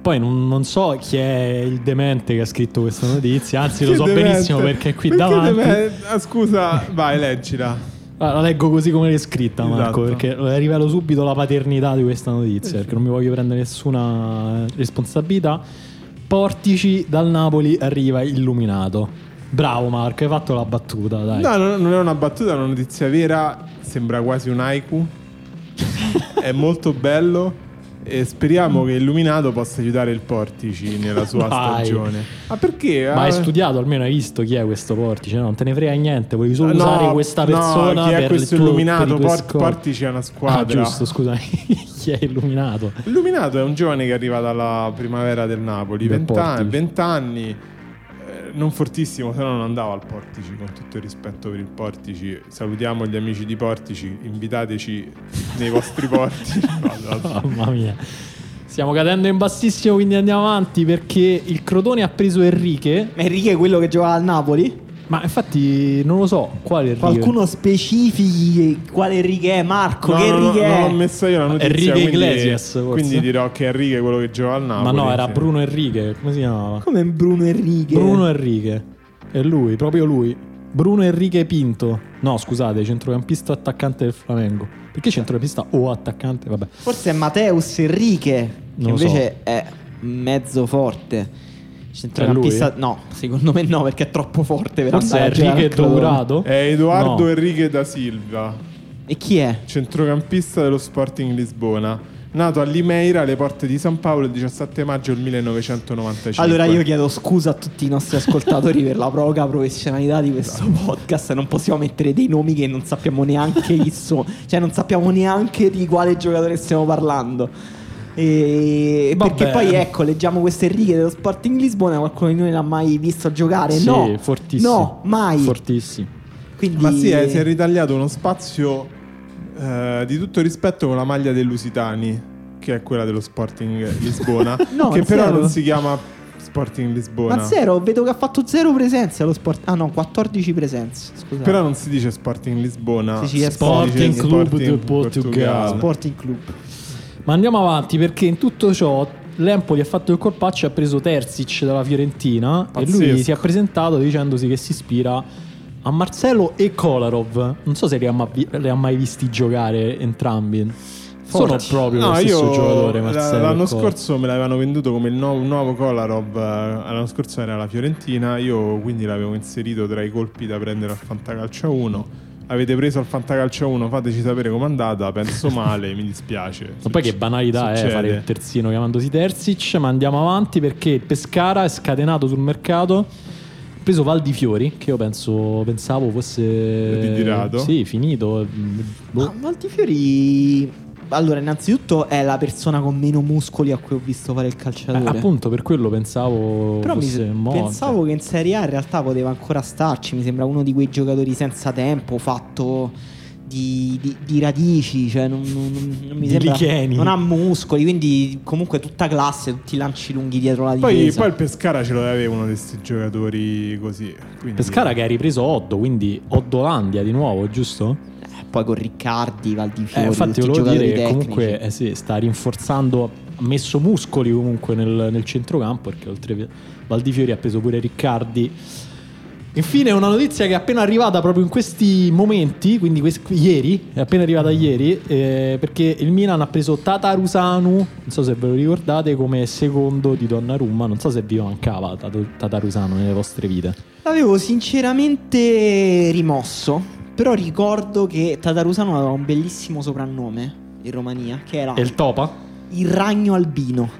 Poi non so chi è il demente che ha scritto questa notizia, anzi lo so benissimo perché è qui davanti. Scusa, vai, leggila. La leggo così come l'hai scritta, Marco, esatto. Perché rivelo subito la paternità di questa notizia, perché non mi voglio prendere nessuna responsabilità. Portici dal Napoli arriva illuminato. Bravo Marco, hai fatto la battuta, dai. No, non è una battuta, è una notizia vera. Sembra quasi un haiku. È molto bello. E speriamo che Illuminato possa aiutare il Portici nella sua stagione. Ma perché? Ma hai studiato, almeno hai visto chi è questo Portici? No, non te ne frega niente, volevi solo usare questa persona. Chi è per questo Illuminato? Portici è una squadra. Ah, giusto, scusami. Chi è Illuminato? Illuminato è un giovane che arriva dalla primavera del Napoli, 20 anni. Non fortissimo, se no non andava al Portici. Con tutto il rispetto per il Portici, salutiamo gli amici di Portici, invitateci nei vostri porti. Mamma mia, stiamo cadendo in bassissimo, quindi andiamo avanti, perché il Crotone ha preso Enrique. Ma Enrique è quello che giocava al Napoli? Ma infatti non lo so quale Enrique. Qualcuno specifichi quale Enrique è, Marco? No, che Enrique è? Non l'ho messo io la notizia, Enrique Iglesias, forse. Quindi dirò che Enrique è quello che giocava al Napoli. Ma no, era Bruno Enrique. Come si chiamava? Come Bruno Enrique? Bruno Enrique. È lui, proprio lui, Bruno Enrique Pinto. No, scusate, centrocampista attaccante del Flamengo. Perché centrocampista o attaccante? Vabbè. Forse è Mateus Enrique, che invece è mezzo forte. Centrocampista, no, secondo me no, perché è troppo forte per andare. Forse è Enrique Dourado. È Eduardo Enrique da Silva. E chi è? Centrocampista dello Sporting Lisbona, nato a Limeira, alle porte di San Paolo, il 17 maggio del 1995. Allora io chiedo scusa a tutti i nostri ascoltatori per la poca professionalità di questo podcast. Non possiamo mettere dei nomi che non sappiamo neanche chi sono. Cioè non sappiamo neanche di quale giocatore stiamo parlando. E perché poi ecco, leggiamo queste righe dello Sporting Lisbona, qualcuno di noi l'ha mai visto giocare? Sì, no, fortissimo. No, mai. Fortissimo. Quindi... Ma sì, si è ritagliato uno spazio di tutto rispetto con la maglia dell'Lusitani, che è quella dello Sporting Lisbona. No, che però non si chiama Sporting Lisbona. Ma zero, vedo che ha fatto 0 presenze allo sport. Ah no, 14 presenze. Scusate. Però non si dice Sporting Lisbona, si dice Sporting Club del Portogallo. Sporting Club. Ma andiamo avanti, perché in tutto ciò l'Empoli ha fatto il colpaccio e ha preso Terzic dalla Fiorentina. Pazzesco. E lui si è presentato dicendosi che si ispira a Marcelo e Kolarov. Non so se li ha mai visti giocare entrambi. Forti. Sono proprio lo stesso giocatore, Marcelo. L'anno scorso me l'avevano venduto come un nuovo Kolarov. L'anno scorso era la Fiorentina, io quindi l'avevo inserito tra i colpi da prendere al Fantacalcio 1. Avete preso al Fantacalcio 1, fateci sapere com'è andata. Penso male, mi dispiace. Ma poi che banalità è fare il terzino chiamandosi Terzic. Ma andiamo avanti, perché il Pescara è scatenato sul mercato. Ha preso Valdifiori, che io pensavo fosse ritirato. Sì, finito. Ma Valdifiori... Allora, innanzitutto è la persona con meno muscoli a cui ho visto fare il calciatore. Appunto, per quello pensavo. Però pensavo che in Serie A in realtà poteva ancora starci. Mi sembra uno di quei giocatori senza tempo, fatto di radici, cioè non mi sembra. Licheni. Non ha muscoli, quindi comunque tutta classe, tutti lanci lunghi dietro la difesa. Poi il Pescara ce l'aveva uno di questi giocatori così. Quindi... Pescara che ha ripreso Oddo, quindi Oddolandia di nuovo, giusto? Poi con Riccardi, Valdifiori, infatti volevo dire che comunque sì, sta rinforzando, ha messo muscoli comunque nel centrocampo, perché oltre Valdifiori ha preso pure Riccardi. Infine una notizia che è appena arrivata proprio in questi momenti, quindi ieri, è appena arrivata ieri, perché il Milan ha preso Tatarusanu, non so se ve lo ricordate, come secondo di Donnarumma. Non so se vi mancava Tatarusanu nelle vostre vite. L'avevo sinceramente rimosso, però ricordo che Tatarusanu aveva un bellissimo soprannome in Romania, che era il Topa? Il Ragno Albino.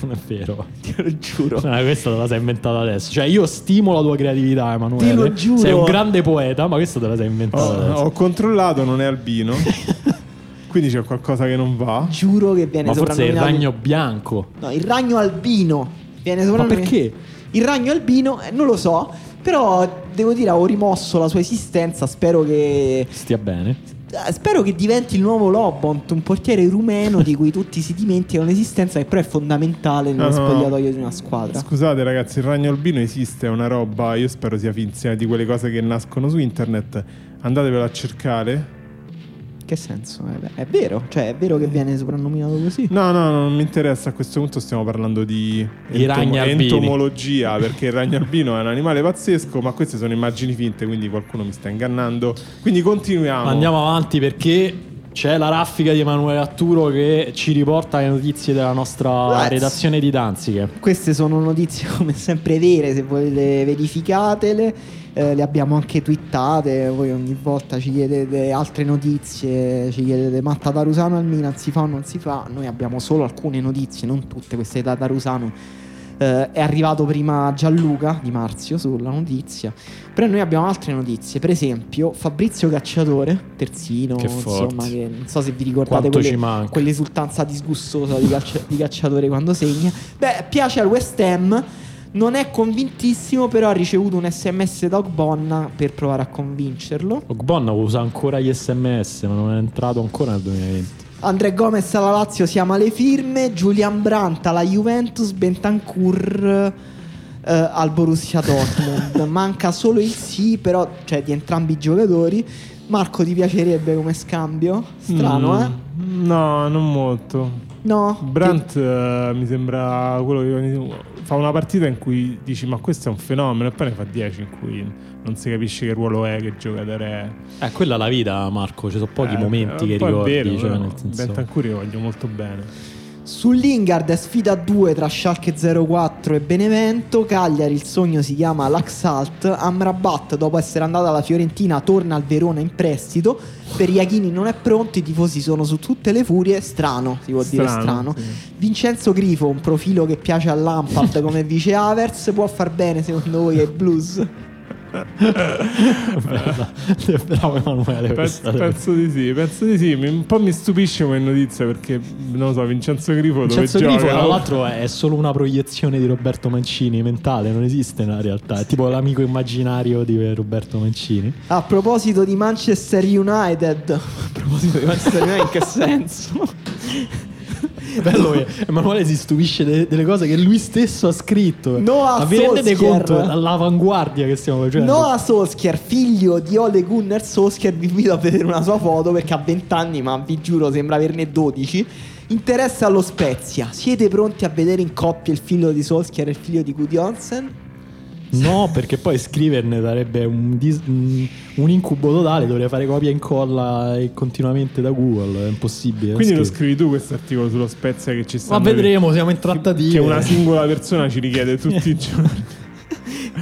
Non è vero, te lo giuro. No, questa te la sei inventata adesso. Cioè io stimo la tua creatività, Emanuele. Te lo giuro. Sei un grande poeta, ma questa te la sei inventata adesso. Ho controllato, non è albino. Quindi c'è qualcosa che non va. Giuro che viene soprannominato. Ma forse il Ragno Bianco. No, il Ragno Albino viene soprannominato. Ma perché? Il Ragno Albino, non lo so. Però devo dire, ho rimosso la sua esistenza. Spero che stia bene. Spero che diventi il nuovo Lobont, un portiere rumeno di cui tutti si dimenticano l'esistenza, che però è fondamentale nello spogliatoio di una squadra. Scusate ragazzi, il Ragno Albino esiste, è una roba, io spero sia finzione, di quelle cose che nascono su internet. Andatevelo a cercare. che senso? È vero, cioè è vero che viene soprannominato così? No, no, non mi interessa. A questo punto stiamo parlando di entomologia, perché il ragnabino è un animale pazzesco, ma queste sono immagini finte, quindi qualcuno mi sta ingannando. Quindi continuiamo. Andiamo avanti, perché c'è la raffica di Emanuele Atturo che ci riporta le notizie della nostra redazione di Danziche. Queste sono notizie come sempre vere, se volete verificatele, le abbiamo anche twittate. Voi ogni volta ci chiedete altre notizie, ci chiedete ma Tatarusano al Milan si fa o non si fa. Noi abbiamo solo alcune notizie, non tutte. Queste Tatarusano, è arrivato prima Gianluca Di Marzio sulla notizia, però noi abbiamo altre notizie. Per esempio Fabrizio Cacciatore, terzino, che insomma, che non so se vi ricordate quell'esultanza disgustosa di Cacciatore quando segna. Beh, piace al West Ham, non è convintissimo, però ha ricevuto un sms da Ogbonna per provare a convincerlo. Ogbonna usa ancora gli sms, ma non è entrato ancora nel 2020. André Gomez alla Lazio siamo alle firme, Julian Brandt alla Juventus, Bentancur al Borussia Dortmund. Manca solo il sì, però, cioè, di entrambi i giocatori. Marco, ti piacerebbe come scambio? Strano, No, non molto. No? Brandt mi sembra quello che fa una partita in cui dici ma questo è un fenomeno, e poi ne fa 10 in cui non si capisce che ruolo è, che giocatore è. Quella è la vita, Marco, ci sono pochi momenti che ricordi, è vero, cioè, nel senso. Bentancur io voglio molto bene. Su Lingard sfida 2 tra Schalke 04 e Benevento. Cagliari il sogno si chiama l'Axalt. Amrabat dopo essere andato alla Fiorentina torna al Verona in prestito. Per Iachini non è pronto, i tifosi sono su tutte le furie. Strano, si può dire strano, sì. Vincenzo Grifo, un profilo che piace a Lampard come vice Havertz, può far bene secondo voi ai Blues? Bravo Emanuele, penso di sì. Un po' mi stupisce come notizia, perché non lo so, Vincenzo Grifo dove gioca? Tra l'altro è solo una proiezione di Roberto Mancini mentale, non esiste nella realtà, è tipo l'amico immaginario di Roberto Mancini. A proposito di Manchester United, in che senso? Bello che Emanuele si stupisce delle cose che lui stesso ha scritto. Ma vi rendete conto dell'avanguardia che stiamo facendo? Noah Solskjaer, figlio di Ole Gunnar Solskjaer, vi invito a vedere una sua foto perché ha 20 anni, ma vi giuro sembra averne 12. Interessa allo Spezia. Siete pronti a vedere in coppia il figlio di Solskjaer e il figlio di Gudjonsen? No, perché poi scriverne sarebbe un incubo totale, dovrei fare copia e incolla continuamente da Google, è impossibile. Quindi lo scrivi tu questo articolo sullo Spezia che ci sta? Ma vedremo, siamo in trattativa. Che una singola persona ci richiede tutti i giorni.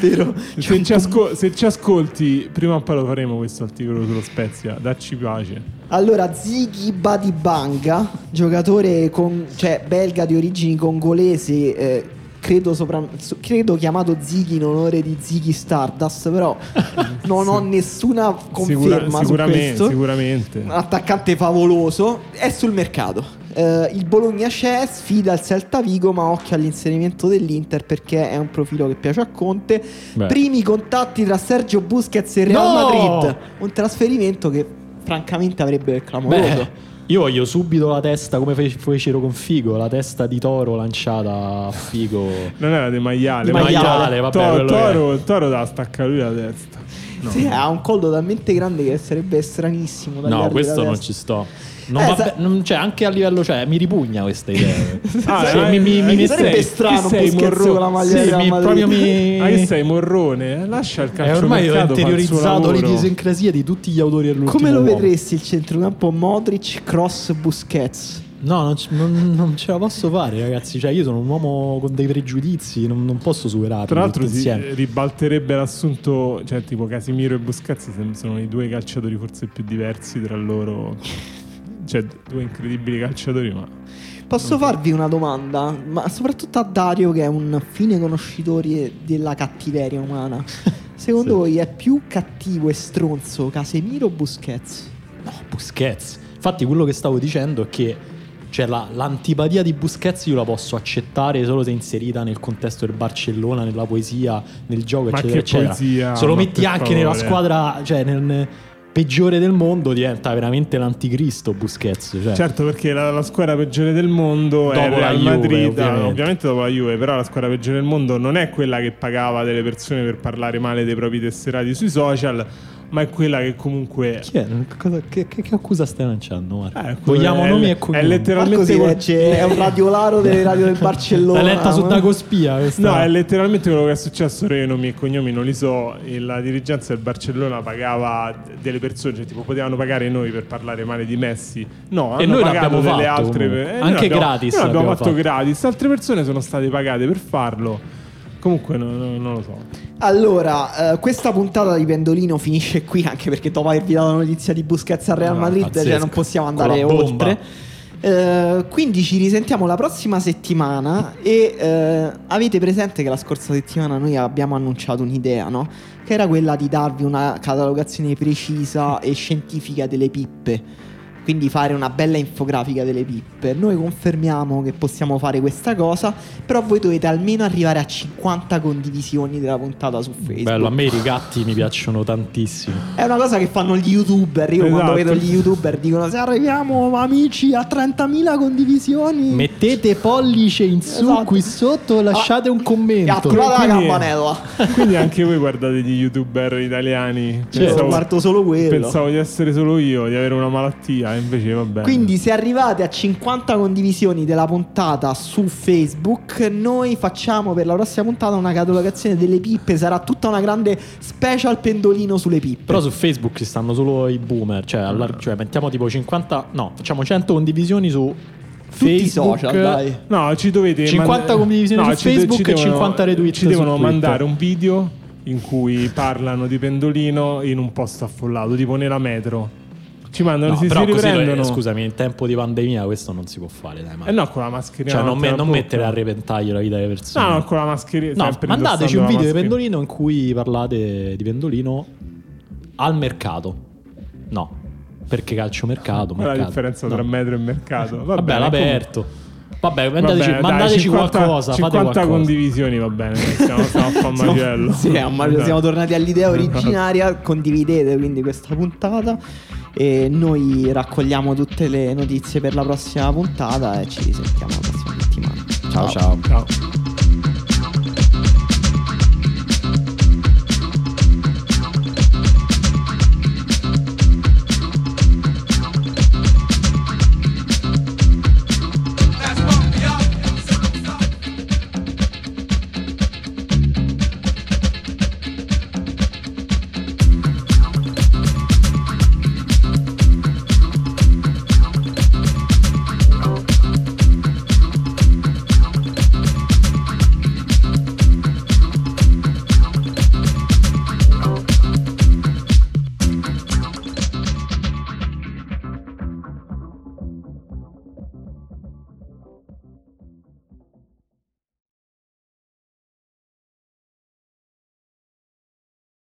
Vero. Se ci ascolti, prima o poi lo faremo questo articolo sullo Spezia, dacci pace. Allora, Ziggy Badibanga, giocatore belga di origini congolesi, credo chiamato Ziggy in onore di Ziggy Stardust, però non ho nessuna conferma sicuramente. Un attaccante favoloso, è sul mercato. Il Bologna c'è, sfida il Celta Vigo, ma occhio all'inserimento dell'Inter perché è un profilo che piace a Conte. Beh. Primi contatti tra Sergio Busquets e Real Madrid, un trasferimento che francamente avrebbe clamoroso. Io voglio subito la testa, come fecero con Figo, la testa di toro lanciata a Figo. Non era di maiale. Vabbè, il toro da stacca lui la testa. No. Sì, ha un collo talmente grande che sarebbe stranissimo. No, questo non ci sto. Anche a livello, mi ripugna questa idea. Mi sarebbe strano un scherzo con la maglia della Madrid. Ma che sei morrone? Lascia il calcio. Ormai ho interiorizzato l'idiosincrasia di tutti gli autori dell'ultimo. Come lo vedresti il centrocampo Modric, Cross, Busquets? No, non ce la posso fare, ragazzi. Io sono un uomo con dei pregiudizi, non posso superarli. Tra l'altro si ribalterebbe l'assunto, tipo Casimiro e Busquets sono i due calciatori forse più diversi tra loro. Due incredibili calciatori, ma posso farvi una domanda? Ma soprattutto a Dario, che è un fine conoscitore della cattiveria umana. Secondo voi è più cattivo e stronzo Casemiro o Busquets? No, Busquets. Infatti quello che stavo dicendo è che l'antipatia di Busquets io la posso accettare solo se inserita nel contesto del Barcellona, nella poesia, nel gioco, ma eccetera. Poesia, se lo metti anche nella squadra, peggiore del mondo, diventa veramente l'anticristo Busquets. Certo, perché la squadra peggiore del mondo è Real Madrid, ovviamente dopo la Juve, però la squadra peggiore del mondo non è quella che pagava delle persone per parlare male dei propri tesserati sui social, ma è quella che comunque... Chi è? Che accusa stai lanciando, Marco? Vogliamo nomi e cognomi. È letteralmente è un radiolaro delle radio del Barcellona. L'ha letta su Dagospia questa. No, è letteralmente quello che è successo. Io nomi e cognomi non li so. E la dirigenza del Barcellona pagava delle persone, cioè, tipo, potevano pagare noi per parlare male di Messi. No, e hanno noi pagato delle fatto, altre anche abbiamo, gratis. Noi abbiamo fatto gratis. Altre persone sono state pagate per farlo. Comunque non lo so. Allora, questa puntata di Pendolino finisce qui, anche perché dopo avervi dato la notizia di Busquets al Real Madrid, cioè non possiamo andare oltre. Quindi ci risentiamo la prossima settimana. E avete presente che la scorsa settimana noi abbiamo annunciato un'idea, no? Che era quella di darvi una catalogazione precisa e scientifica delle pippe. Quindi fare una bella infografica delle pippe. Noi confermiamo che possiamo fare questa cosa, però voi dovete almeno arrivare a 50 condivisioni della puntata su Facebook. Bello, a me i gatti mi piacciono tantissimo. È una cosa che fanno gli youtuber. Io quando vedo gli youtuber dicono: se arriviamo, amici, a 30.000 condivisioni, mettete pollice in su qui sotto, lasciate un commento e attivate la campanella. Quindi anche voi guardate gli youtuber italiani. Cioè, guardo solo quello. Pensavo di essere solo io, di avere una malattia. Invece, vabbè. Quindi se arrivate a 50 condivisioni della puntata su Facebook, noi facciamo per la prossima puntata una catalogazione delle pippe. Sarà tutta una grande special Pendolino sulle pippe. Però su Facebook ci stanno solo i boomer, cioè mettiamo tipo 50. No, facciamo 100 condivisioni su tutti i social, dai. No, ci dovete 50 condivisioni su Facebook e 50 retweet. Ci devono mandare un video in cui parlano di Pendolino in un posto affollato, tipo nella metro. Ci mandano, no, però si riprendono. Scusami, in tempo di pandemia questo non si può fare, dai, e no, con la mascherina. Cioè non mettere a repentaglio la vita delle persone. No, con la mascherina. No, mandateci un video di Pendolino in cui parlate di Pendolino al mercato. No, perché calciomercato, mercato. La differenza tra metro e mercato. Vabbè all'aperto. Vabbè, mandateci 50, qualcosa. 50 fate qualcosa. Condivisioni, va bene. Stiamo a fare macello. Siamo tornati all'idea originaria. Condividete quindi questa puntata. E noi raccogliamo tutte le notizie per la prossima puntata e ci risentiamo la prossima settimana. Ciao.